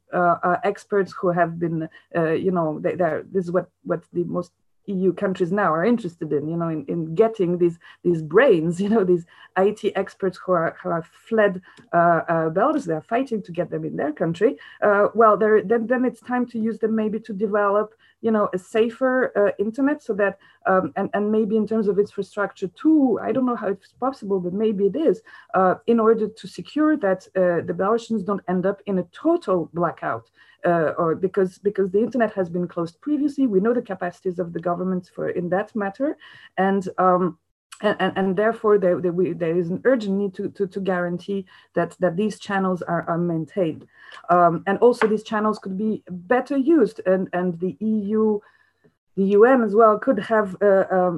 experts who have been, this is what the most EU countries now are interested in, in getting these brains, these IT experts who have fled Belarus, they are fighting to get them in their country. Well, then it's time to use them maybe to develop, a safer internet so that, and maybe in terms of infrastructure too, I don't know how it's possible, but maybe it is, in order to secure that the Belarusians don't end up in a total blackout. Or because the internet has been closed previously, we know the capacities of the governments in that matter, and therefore there is an urgent need to guarantee that these channels are maintained, and also these channels could be better used, and the EU, the UN as well could have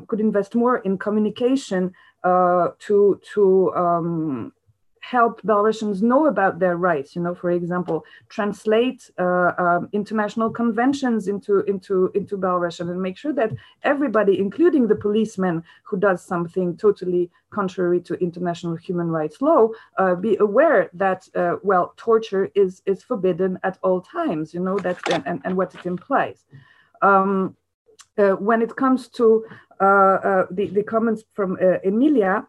could invest more in communication to help Belarusians know about their rights, for example, translate international conventions into Belarusian and make sure that everybody, including the policeman who does something totally contrary to international human rights law, be aware that, well, torture is forbidden at all times, and what it implies. When it comes to the comments from Emilia,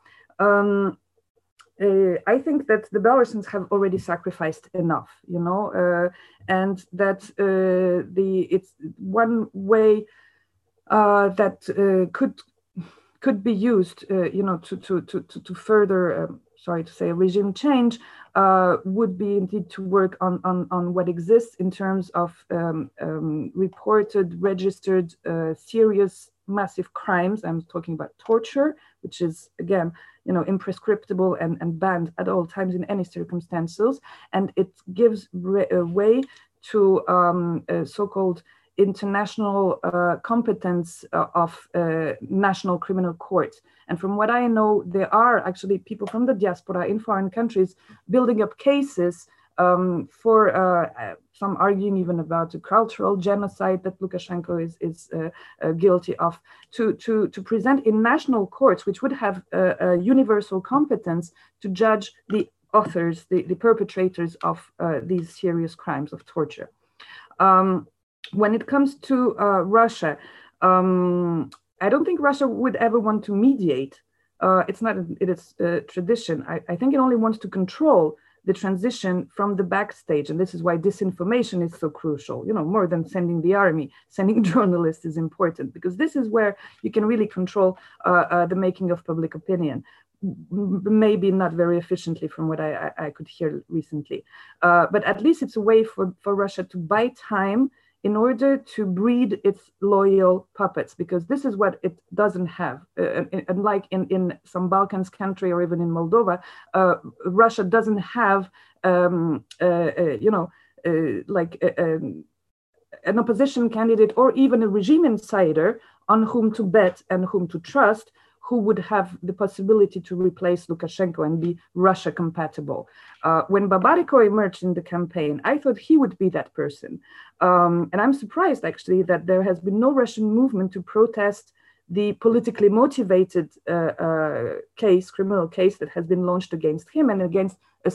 I think that the Belarusians have already sacrificed enough, and that it's one way that could be used, to further, sorry to say, regime change, would be indeed to work on what exists in terms of reported, registered, serious, massive crimes. I'm talking about torture, which is again, imprescriptible and banned at all times in any circumstances. And it gives a way to so-called international competence of national criminal courts. And from what I know, there are actually people from the diaspora in foreign countries building up cases for some arguing even about the cultural genocide that Lukashenko is guilty of, to present in national courts, which would have a universal competence to judge the authors, the perpetrators of these serious crimes of torture. When it comes to Russia, I don't think Russia would ever want to mediate. It's not, it is tradition. I think it only wants to control the transition from the backstage. And this is why disinformation is so crucial, more than sending the army, sending journalists is important, because this is where you can really control the making of public opinion. Maybe not very efficiently from what I could hear recently. But at least it's a way for Russia to buy time in order to breed its loyal puppets, because this is what it doesn't have. And like in some Balkans country or even in Moldova, Russia doesn't have, an opposition candidate or even a regime insider on whom to bet and whom to trust, who would have the possibility to replace Lukashenko and be Russia compatible. When Babaryka emerged in the campaign, I thought he would be that person. And I'm surprised actually that there has been no Russian movement to protest the politically motivated criminal case that has been launched against him and against a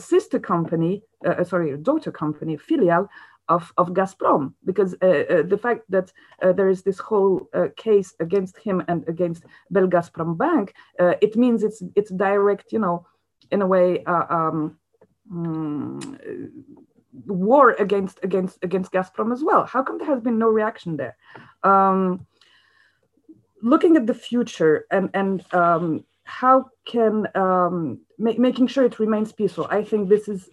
daughter company, Filial, of Gazprom, because the fact that there is this whole case against him and against Belgazprom Bank, it means it's direct, you know, in a way, war against Gazprom as well. How come there has been no reaction there? Looking at the future and how can making sure it remains peaceful? I think this is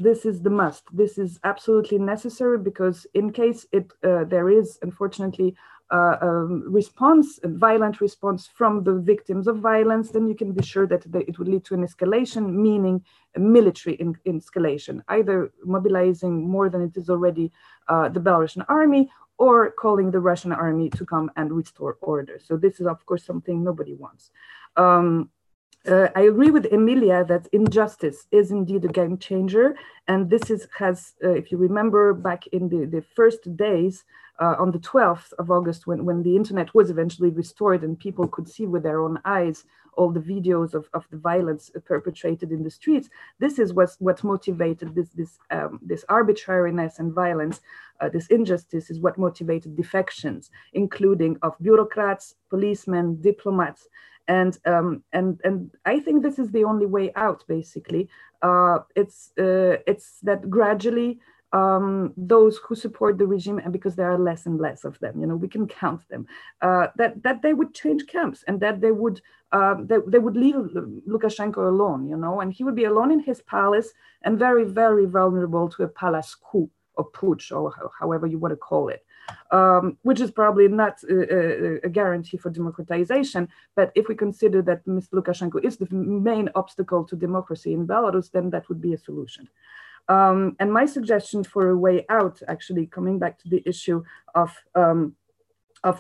the must. This is absolutely necessary, because in case there is, unfortunately, violent response from the victims of violence, then you can be sure that it would lead to an escalation, meaning a military escalation, either mobilizing more than it is already the Belarusian army, or calling the Russian army to come and restore order. So this is, of course, something nobody wants. I agree with Emilia that injustice is indeed a game changer. And this has, if you remember back in the first days, on the 12th of August, when the internet was eventually restored and people could see with their own eyes all the videos of the violence perpetrated in the streets, this is what motivated this arbitrariness and violence, this injustice is what motivated defections, including of bureaucrats, policemen, diplomats. And I think this is the only way out, basically. It's that gradually those who support the regime, and because there are less and less of them, you know, we can count them, that they would change camps, and that they would leave Lukashenko alone, you know, and he would be alone in his palace and very, very vulnerable to a palace coup or putsch, or however you want to call it. Which is probably not a guarantee for democratization. But if we consider that Mr. Lukashenko is the main obstacle to democracy in Belarus, then that would be a solution. And my suggestion for a way out, actually, coming back to the issue of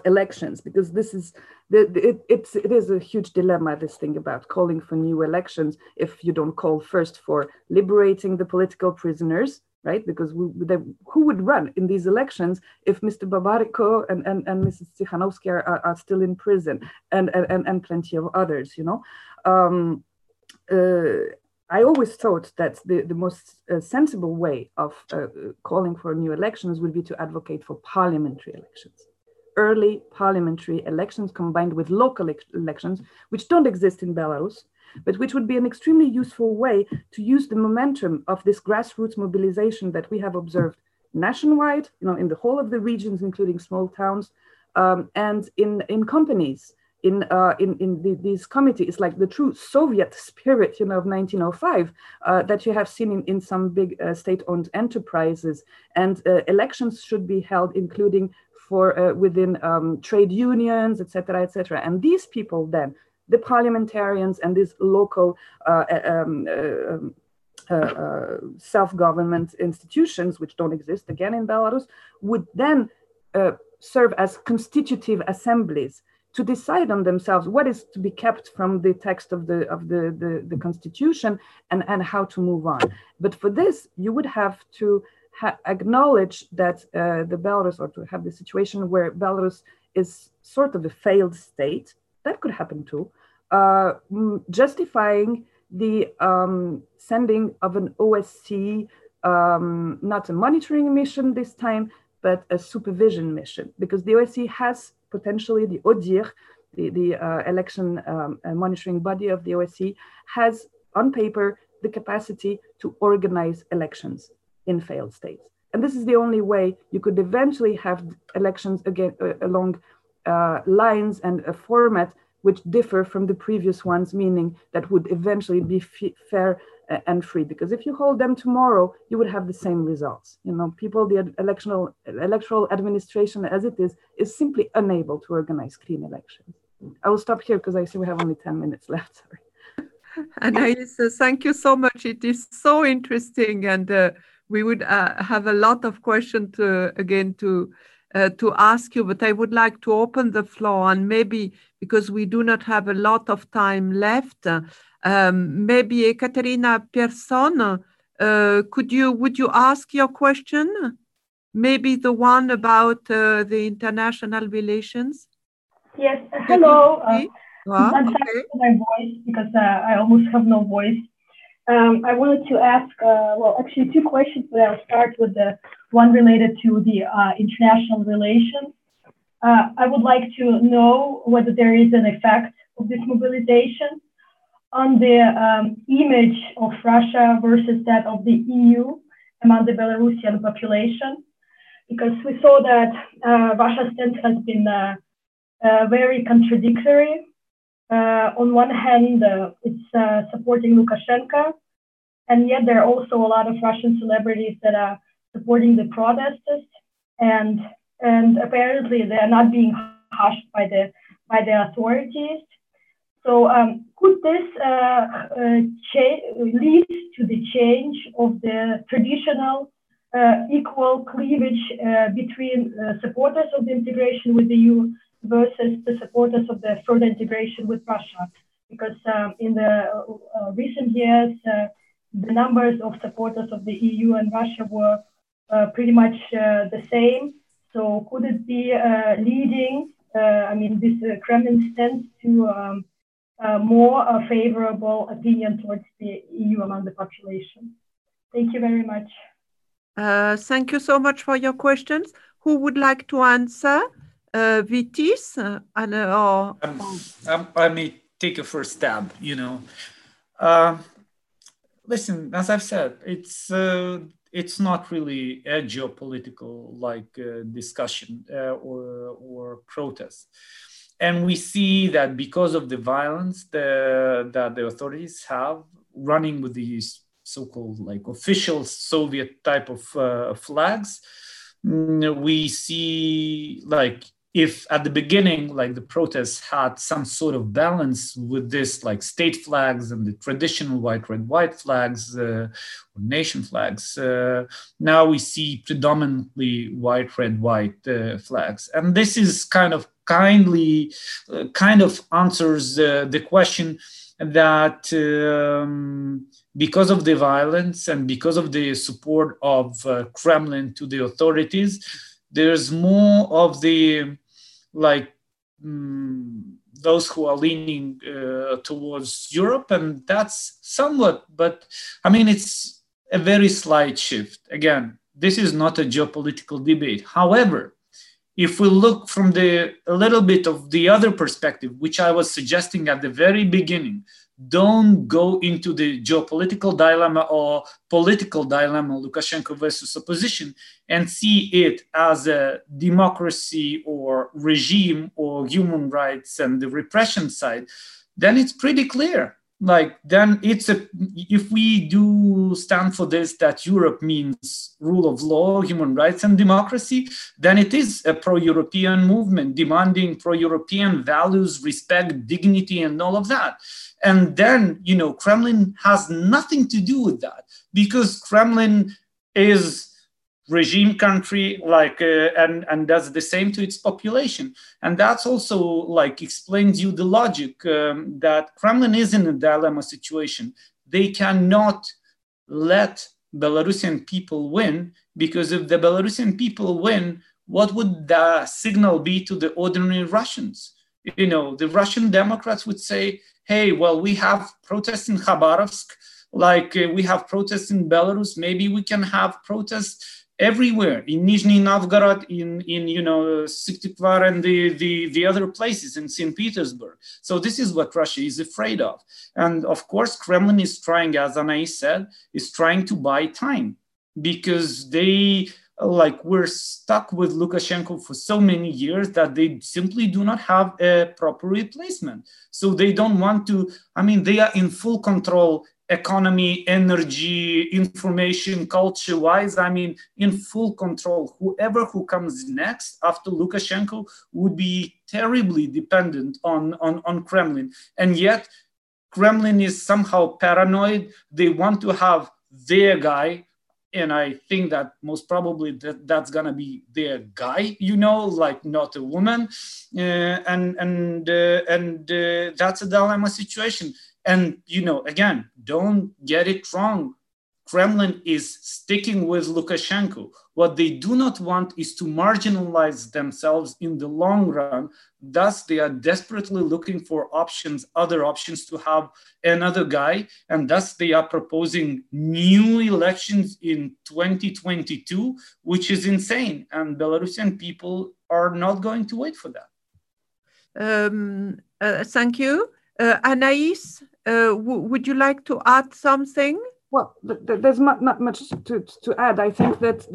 elections, because this is it is a huge dilemma, this thing about calling for new elections if you don't call first for liberating the political prisoners, right? Because who would run in these elections if Mr. Babaryka and Mrs. Tsikhanouski are still in prison, and plenty of others, you know? I always thought that the most sensible way of calling for new elections would be to advocate for parliamentary elections. Early parliamentary elections combined with local elections, which don't exist in Belarus, but which would be an extremely useful way to use the momentum of this grassroots mobilization that we have observed nationwide, you know, in the whole of the regions, including small towns, and in companies, in these committees, like the true Soviet spirit, you know, of 1905, that you have seen in some big state-owned enterprises. And elections should be held, including for within trade unions, et cetera, and these people then, the parliamentarians and these local self-government institutions, which don't exist again in Belarus, would then serve as constitutive assemblies to decide on themselves what is to be kept from the text of the constitution and how to move on. But for this, you would have to acknowledge that to have the situation where Belarus is sort of a failed state. That could happen too, justifying the sending of an OSCE, not a monitoring mission this time, but a supervision mission, because the OSCE has potentially, the ODIHR, the election monitoring body of the OSCE, has on paper the capacity to organize elections in failed states. And this is the only way you could eventually have elections again along lines and a format which differ from the previous ones, meaning that would eventually be fair and free. Because if you hold them tomorrow, you would have the same results. You know, people, the electoral administration as it is simply unable to organize clean elections. I will stop here because I see we have only 10 minutes left. Sorry. Anaïs, thank you so much. It is so interesting, and we would have a lot of questions to ask you, but I would like to open the floor, and maybe, because we do not have a lot of time left, maybe Ekaterina Persson, would you ask your question? Maybe the one about the international relations? Yes, hello. I'm sorry for my voice, because I almost have no voice. I wanted to ask, actually two questions, but I'll start with the one related to the international relations. I would like to know whether there is an effect of this mobilization on the image of Russia versus that of the EU among the Belarusian population, because we saw that Russia's stance has been very contradictory. On one hand, it's supporting Lukashenko, and yet there are also a lot of Russian celebrities that are supporting the protesters, and apparently they are not being hushed by the authorities. So could this lead to the change of the traditional equal cleavage between supporters of the integration with the EU versus the supporters of the further integration with Russia? Because in the recent years, the numbers of supporters of the EU and Russia were pretty much the same. So could it be leading, this Kremlin stance to more favorable opinion towards the EU among the population? Thank you very much. Thank you so much for your questions. Who would like to answer? Vytis? I may take a first stab, Listen, as I've said, it's not really a geopolitical discussion or protest. And we see that because of the violence that the authorities have running with these so-called official Soviet type of flags, we see if at the beginning the protests had some sort of balance with this state flags and the traditional white, red, white flags or nation flags, now we see predominantly white, red, white flags. And this is kind of answers the question that because of the violence and because of the support of Kremlin to the authorities, there's more of the those who are leaning towards Europe, and that's somewhat, but it's a very slight shift. Again, this is not a geopolitical debate. However, if we look from a little bit of the other perspective, which I was suggesting at the very beginning, don't go into the geopolitical dilemma or political dilemma, Lukashenko versus opposition, and see it as a democracy or regime or human rights and the repression side, then it's pretty clear. Then if we do stand for this, that Europe means rule of law, human rights and democracy, then it is a pro-European movement demanding pro-European values, respect, dignity, and all of that. And then, Kremlin has nothing to do with that, because Kremlin is regime country, and does the same to its population. And that's also explains you the logic that Kremlin is in a dilemma situation. They cannot let Belarusian people win, because if the Belarusian people win, what would the signal be to the ordinary Russians? The Russian Democrats would say, hey, well, we have protests in Khabarovsk, we have protests in Belarus, maybe we can have protests everywhere, in Nizhny Novgorod, in Syktyvkar and the other places in St. Petersburg. So this is what Russia is afraid of. And of course, Kremlin is trying, as Anaïs said, is trying to buy time, because they were stuck with Lukashenko for so many years that they simply do not have a proper replacement. So they don't want to, they are in full control economy, energy, information, culture-wise, in full control. Whoever who comes next after Lukashenko would be terribly dependent on Kremlin. And yet, Kremlin is somehow paranoid. They want to have their guy, and I think that most probably that's going to be their guy, not a woman. And that's a dilemma situation. And, again, don't get it wrong. Kremlin is sticking with Lukashenko. What they do not want is to marginalize themselves in the long run. Thus, they are desperately looking for options, other options to have another guy. And thus, they are proposing new elections in 2022, which is insane. And Belarusian people are not going to wait for that. Thank you. Anaïs, would you like to add something? Well, there's not much to add. I think that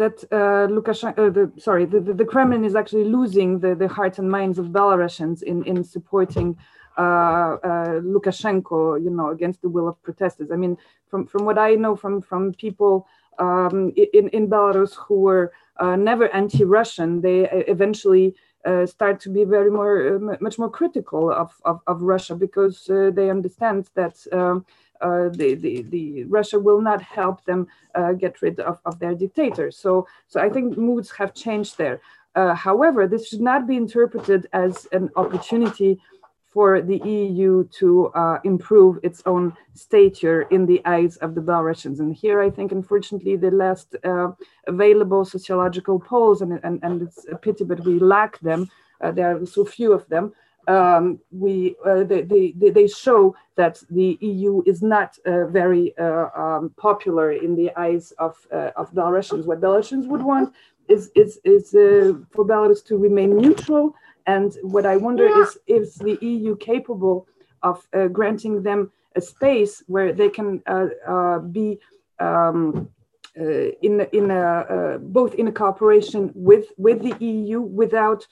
the Kremlin is actually losing the hearts and minds of Belarusians in supporting Lukashenko, against the will of protesters. I mean, from what I know from people in Belarus who were never anti-Russian, they eventually start to be much more critical of Russia because they understand that. The Russia will not help them get rid of their dictator. So I think moods have changed there. However, this should not be interpreted as an opportunity for the EU to improve its own stature in the eyes of the Belarusians. And here, I think, unfortunately, the last available sociological polls, and it's a pity, but we lack them. There are so few of them. They show that the EU is not very popular in the eyes of Belarusians. What Belarusians would want is for Belarus to remain neutral. And what I wonder is the EU capable of granting them a space where they can be both in a cooperation with the EU without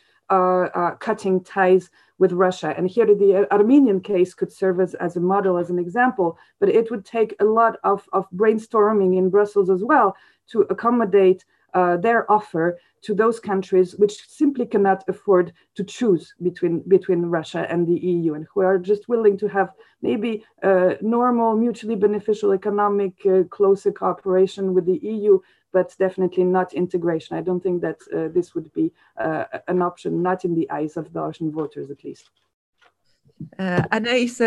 cutting ties with Russia. And here the Armenian case could serve as a model, as an example, but it would take a lot of brainstorming in Brussels as well to accommodate their offer to those countries which simply cannot afford to choose between Russia and the EU, and who are just willing to have maybe normal, mutually beneficial economic closer cooperation with the EU, but definitely not integration. I don't think that this would be an option, not in the eyes of Belarusian voters, at least. Anaïs,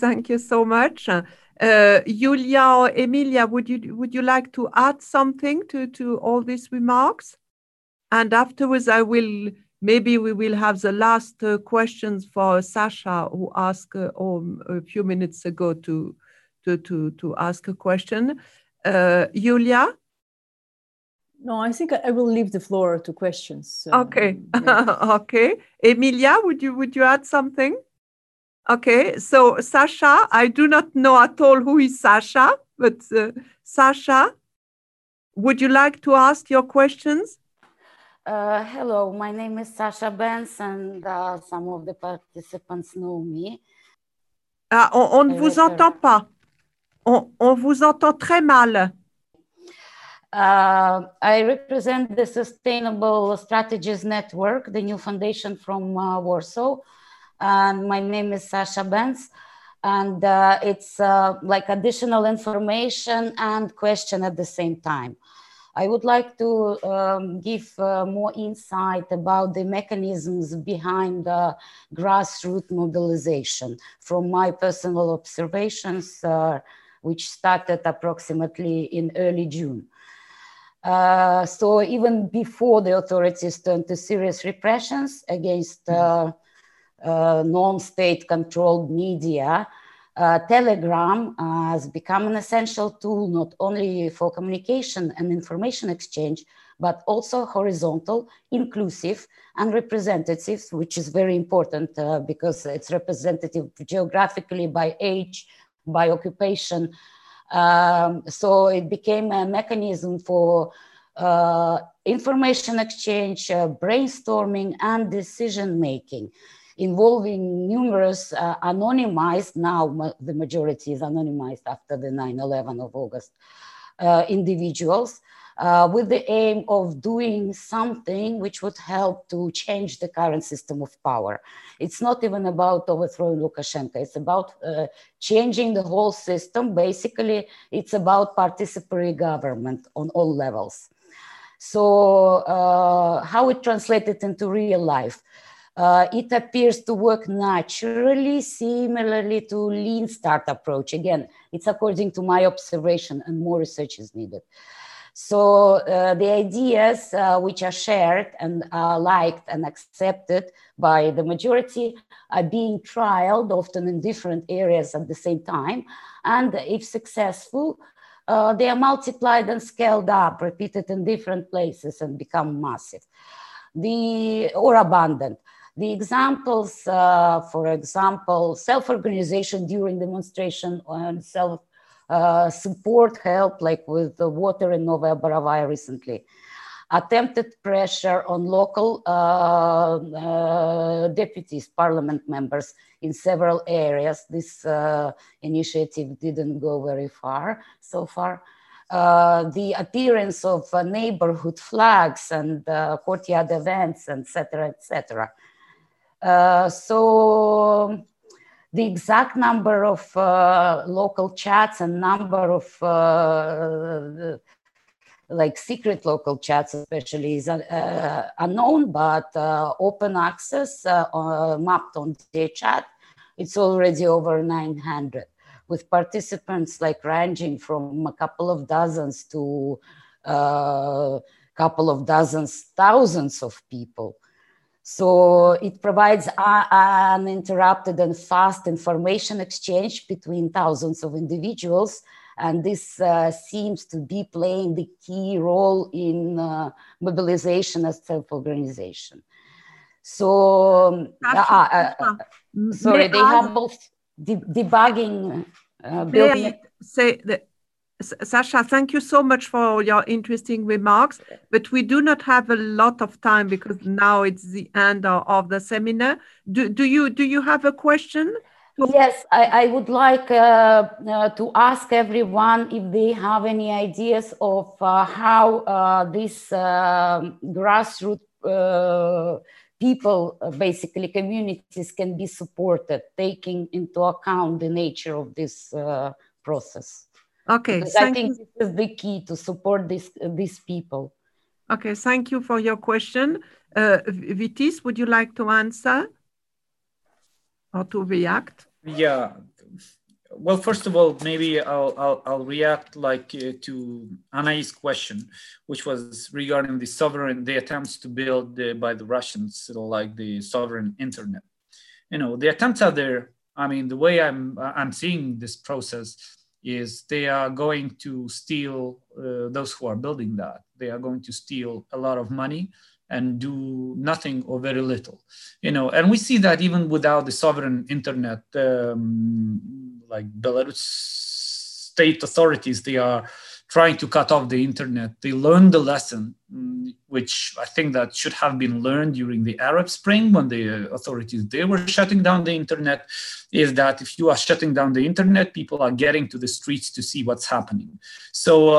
thank you so much. Yulia or Emilia, would you like to add something to all these remarks? And afterwards, we will have the last questions for Sasha, who asked a few minutes ago to ask a question. Yulia. No, I think I will leave the floor to questions. Okay. Okay. Emilia, would you add something? Okay. So Sasha, I do not know at all who is Sasha, but Sasha, would you like to ask your questions? Hello, my name is Sasha Benz, and some of the participants know me. On ne vous entend pas. On vous entend très mal. I represent the Sustainable Strategies Network, the new foundation from Warsaw. And my name is Sasha Benz. And it's like additional information and question at the same time. I would like to give more insight about the mechanisms behind grassroots mobilization from my personal observations, which started approximately in early June. So even before the authorities turned to serious repressions against non-state-controlled media, Telegram has become an essential tool not only for communication and information exchange, but also horizontal, inclusive, and representative, which is very important because it's representative geographically by age, by occupation. So it became a mechanism for information exchange, brainstorming, and decision-making, involving numerous anonymized, now the majority is anonymized after the 9/11 of August, individuals with the aim of doing something which would help to change the current system of power. It's not even about overthrowing Lukashenko, it's about changing the whole system. Basically, it's about participatory government on all levels. So how it translated into real life. It appears to work naturally, similarly to lean start approach. Again, it's according to my observation, and more research is needed. So the ideas which are shared and are liked and accepted by the majority are being trialed often in different areas at the same time. And if successful, they are multiplied and scaled up, repeated in different places and become massive or abundant. The examples, for example, self-organization during demonstration and support help, like with the water in Novaya Baravaya recently. Attempted pressure on local deputies, parliament members in several areas. This initiative didn't go very far so far. The appearance of neighborhood flags and courtyard events, etc., etc. So the exact number of local chats and number of like secret local chats especially is unknown, but open access mapped on DChat, it's already over 900 with participants like ranging from a couple of dozens to thousands of people. So it provides an uninterrupted and fast information exchange between thousands of individuals. And this seems to be playing the key role in mobilization and self-organization. So, sorry, they have both debugging, building. Sasha, thank you so much for your interesting remarks, but we do not have a lot of time because now it's the end of the seminar. Do you have a question? Yes, I would like to ask everyone if they have any ideas of how this grassroots people, basically communities, can be supported, taking into account the nature of this process. Okay, because I think this is the key to support these people. Okay, thank you for your question. Vytis, would you like to answer or to react? Yeah. Well, first of all, maybe I'll react like to Anaïs' question, which was regarding the attempts to build by the Russians like the sovereign internet. You know, the attempts are there. I mean, the way I'm seeing this process is they are going to steal those who are building that. They are going to steal a lot of money and do nothing or very little, you know. And we see that even without the sovereign internet, like Belarus state authorities, they are trying to cut off the internet. They learned the lesson, which I think that should have been learned during the Arab Spring when the authorities, they were shutting down the internet, is that if you are shutting down the internet, people are getting to the streets to see what's happening. So,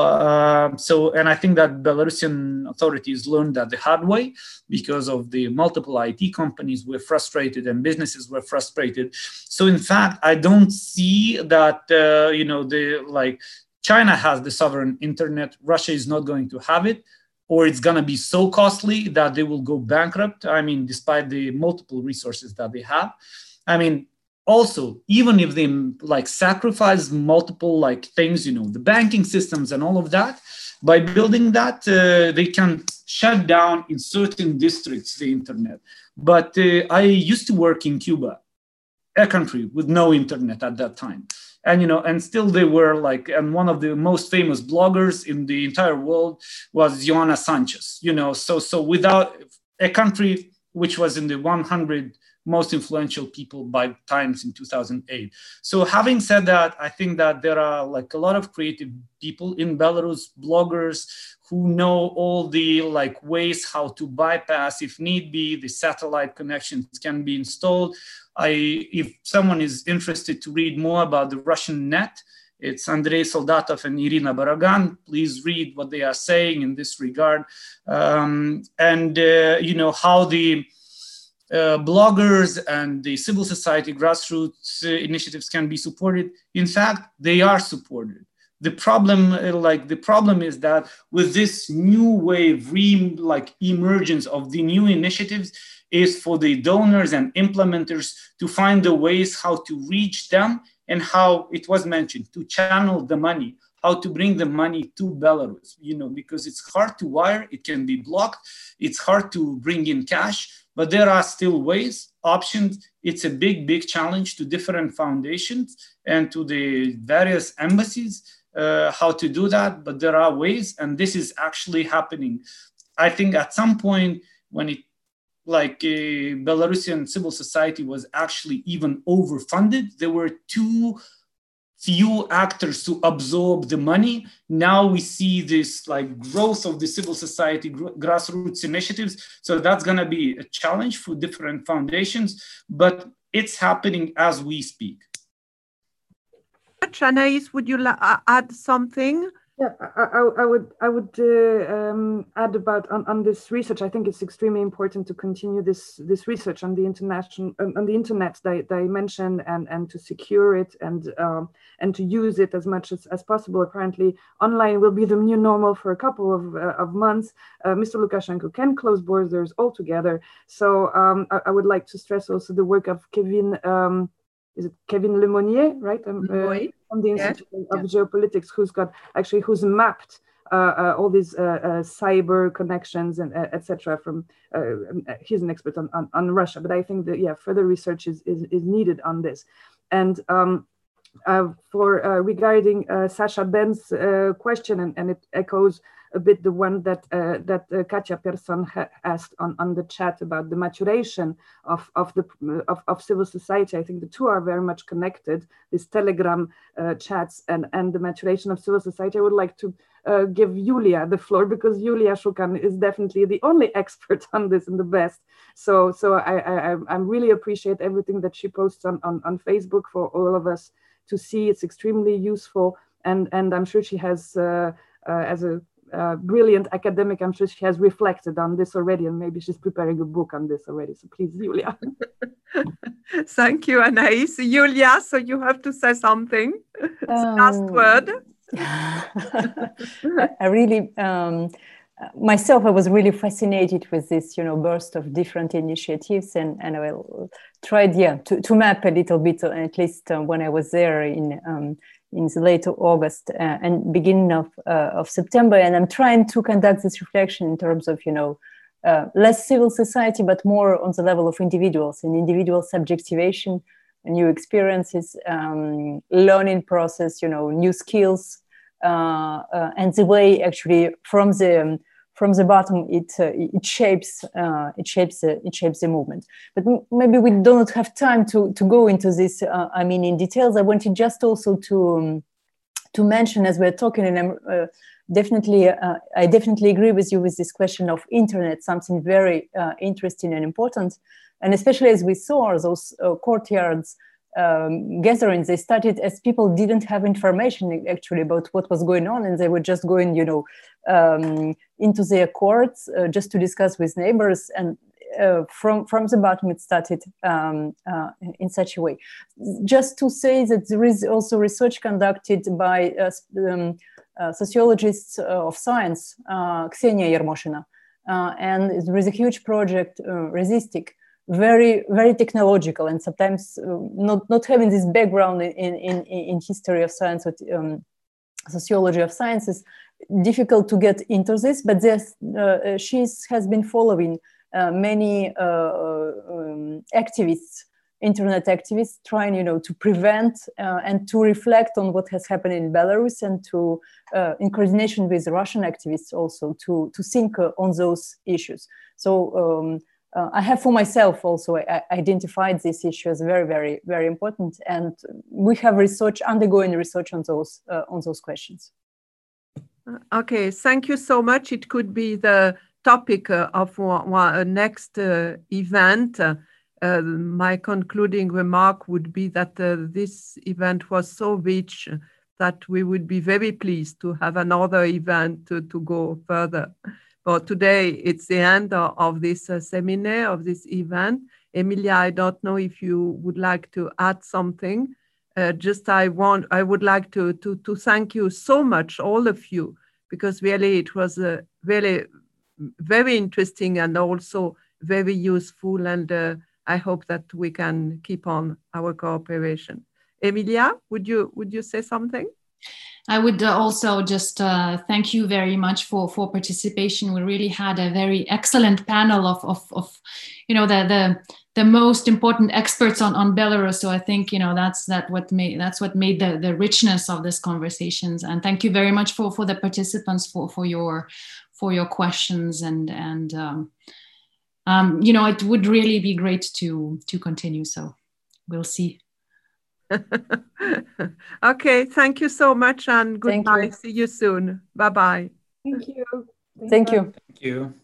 and I think that Belarusian authorities learned that the hard way because of the multiple IT companies were frustrated and businesses were frustrated. So in fact, I don't see that, you know, China has the sovereign internet, Russia is not going to have it, or it's going to be so costly that they will go bankrupt, I mean, despite the multiple resources that they have. I mean, also, even if they like sacrifice multiple like things, you know, the banking systems and all of that, by building that, they can shut down in certain districts the internet. But I used to work in Cuba, a country with no internet at that time. And, you know, and still they were like, and one of the most famous bloggers in the entire world was Joana Sanchez, you know, so without a country which was in the 100 most influential people by Times in 2008. So having said that, I think that there are like a lot of creative people in Belarus, bloggers who know all the like ways how to bypass, if need be, the satellite connections can be installed. If someone is interested to read more about the Russian net, it's Andrei Soldatov and Irina Baragan. Please read what they are saying in this regard. You know, how the bloggers and the civil society grassroots initiatives can be supported. In fact, they are supported. The problem is that with this new wave, emergence of the new initiatives, is for the donors and implementers to find the ways how to reach them and how it was mentioned, to channel the money, how to bring the money to Belarus, you know, because it's hard to wire, it can be blocked, it's hard to bring in cash, but there are still ways, options. It's a big, big challenge to different foundations and to the various embassies, how to do that, but there are ways, and this is actually happening. I think at some point when it, Belarusian civil society was actually even overfunded, there were too few actors to absorb the money. Now we see this growth of the civil society grassroots initiatives. So that's gonna be a challenge for different foundations, but it's happening as we speak. Anaïs, would you add something? Yeah, I would add about on this research. I think it's extremely important to continue this research on the international on the internet dimension and to secure it and to use it as much as possible. Apparently, online will be the new normal for a couple of months. Mr. Lukashenko can close borders altogether. So I would like to stress also the work of Kevin. Is it Kevin Lemonnier, right? From the Institute of Geopolitics, who's mapped all these cyber connections and etc. From he's an expert on Russia, but I think that further research is needed on this. And regarding Sasha Ben's question, and it echoes a bit the one that Katya Persson asked on the chat about the maturation of civil society. I think the two are very much connected, these Telegram chats and the maturation of civil society. I would like to give Yulia the floor, because Yulia Shukan is definitely the only expert on this and the best. So I really appreciate everything that she posts on Facebook for all of us to see. It's extremely useful, and I'm sure she has, as a brilliant academic, I'm sure she has reflected on this already, and maybe she's preparing a book on this already. So please, Yulia. Thank you, Anaïs. Yulia, so you have to say something. Last word. I really, myself, I was really fascinated with this, burst of different initiatives, and I tried, to map a little bit, at least when I was there in the late August and beginning of September. And I'm trying to conduct this reflection in terms of, less civil society, but more on the level of individuals and individual subjectivation, new experiences, learning process, new skills, and the way actually from the bottom it shapes the movement. But maybe we don't have time to go into this in details. I wanted just also to mention, as we're talking, and I'm I definitely agree with you with this question of internet, something very interesting and important. And especially as we saw those courtyards gatherings, they started as people didn't have information actually about what was going on, and they were just going, into their courts just to discuss with neighbors, and from the bottom it started in such a way. Just to say that there is also research conducted by sociologists of science, Ksenia Yermoshina, and there is a huge project, Resistic, very, very technological, and sometimes not having this background in history of science or sociology of science is difficult to get into this, but she has been following many activists, internet activists, trying to prevent and to reflect on what has happened in Belarus, and to, in coordination with Russian activists also, to think on those issues. So I have for myself also identified this issue as very, very, very important, and we have undergoing research on those questions. Okay, thank you so much. It could be the topic of our next event. My concluding remark would be that this event was so rich that we would be very pleased to have another event to go further. But today, it's the end of this seminar, of this event. Emilia, I don't know if you would like to add something. I would like to thank you so much, all of you, because really it was a really very interesting and also very useful, and I hope that we can keep on our cooperation. Emilia, would you say something? I would also just thank you very much for participation. We really had a very excellent panel of you know, the most important experts on Belarus. So I think, you know, that's what made the richness of these conversations. And thank you very much for the participants for your questions and you know, it would really be great to continue. So we'll see. Okay, thank you so much and goodbye. See you soon. Bye bye. Thank you. Thank you. Thank you.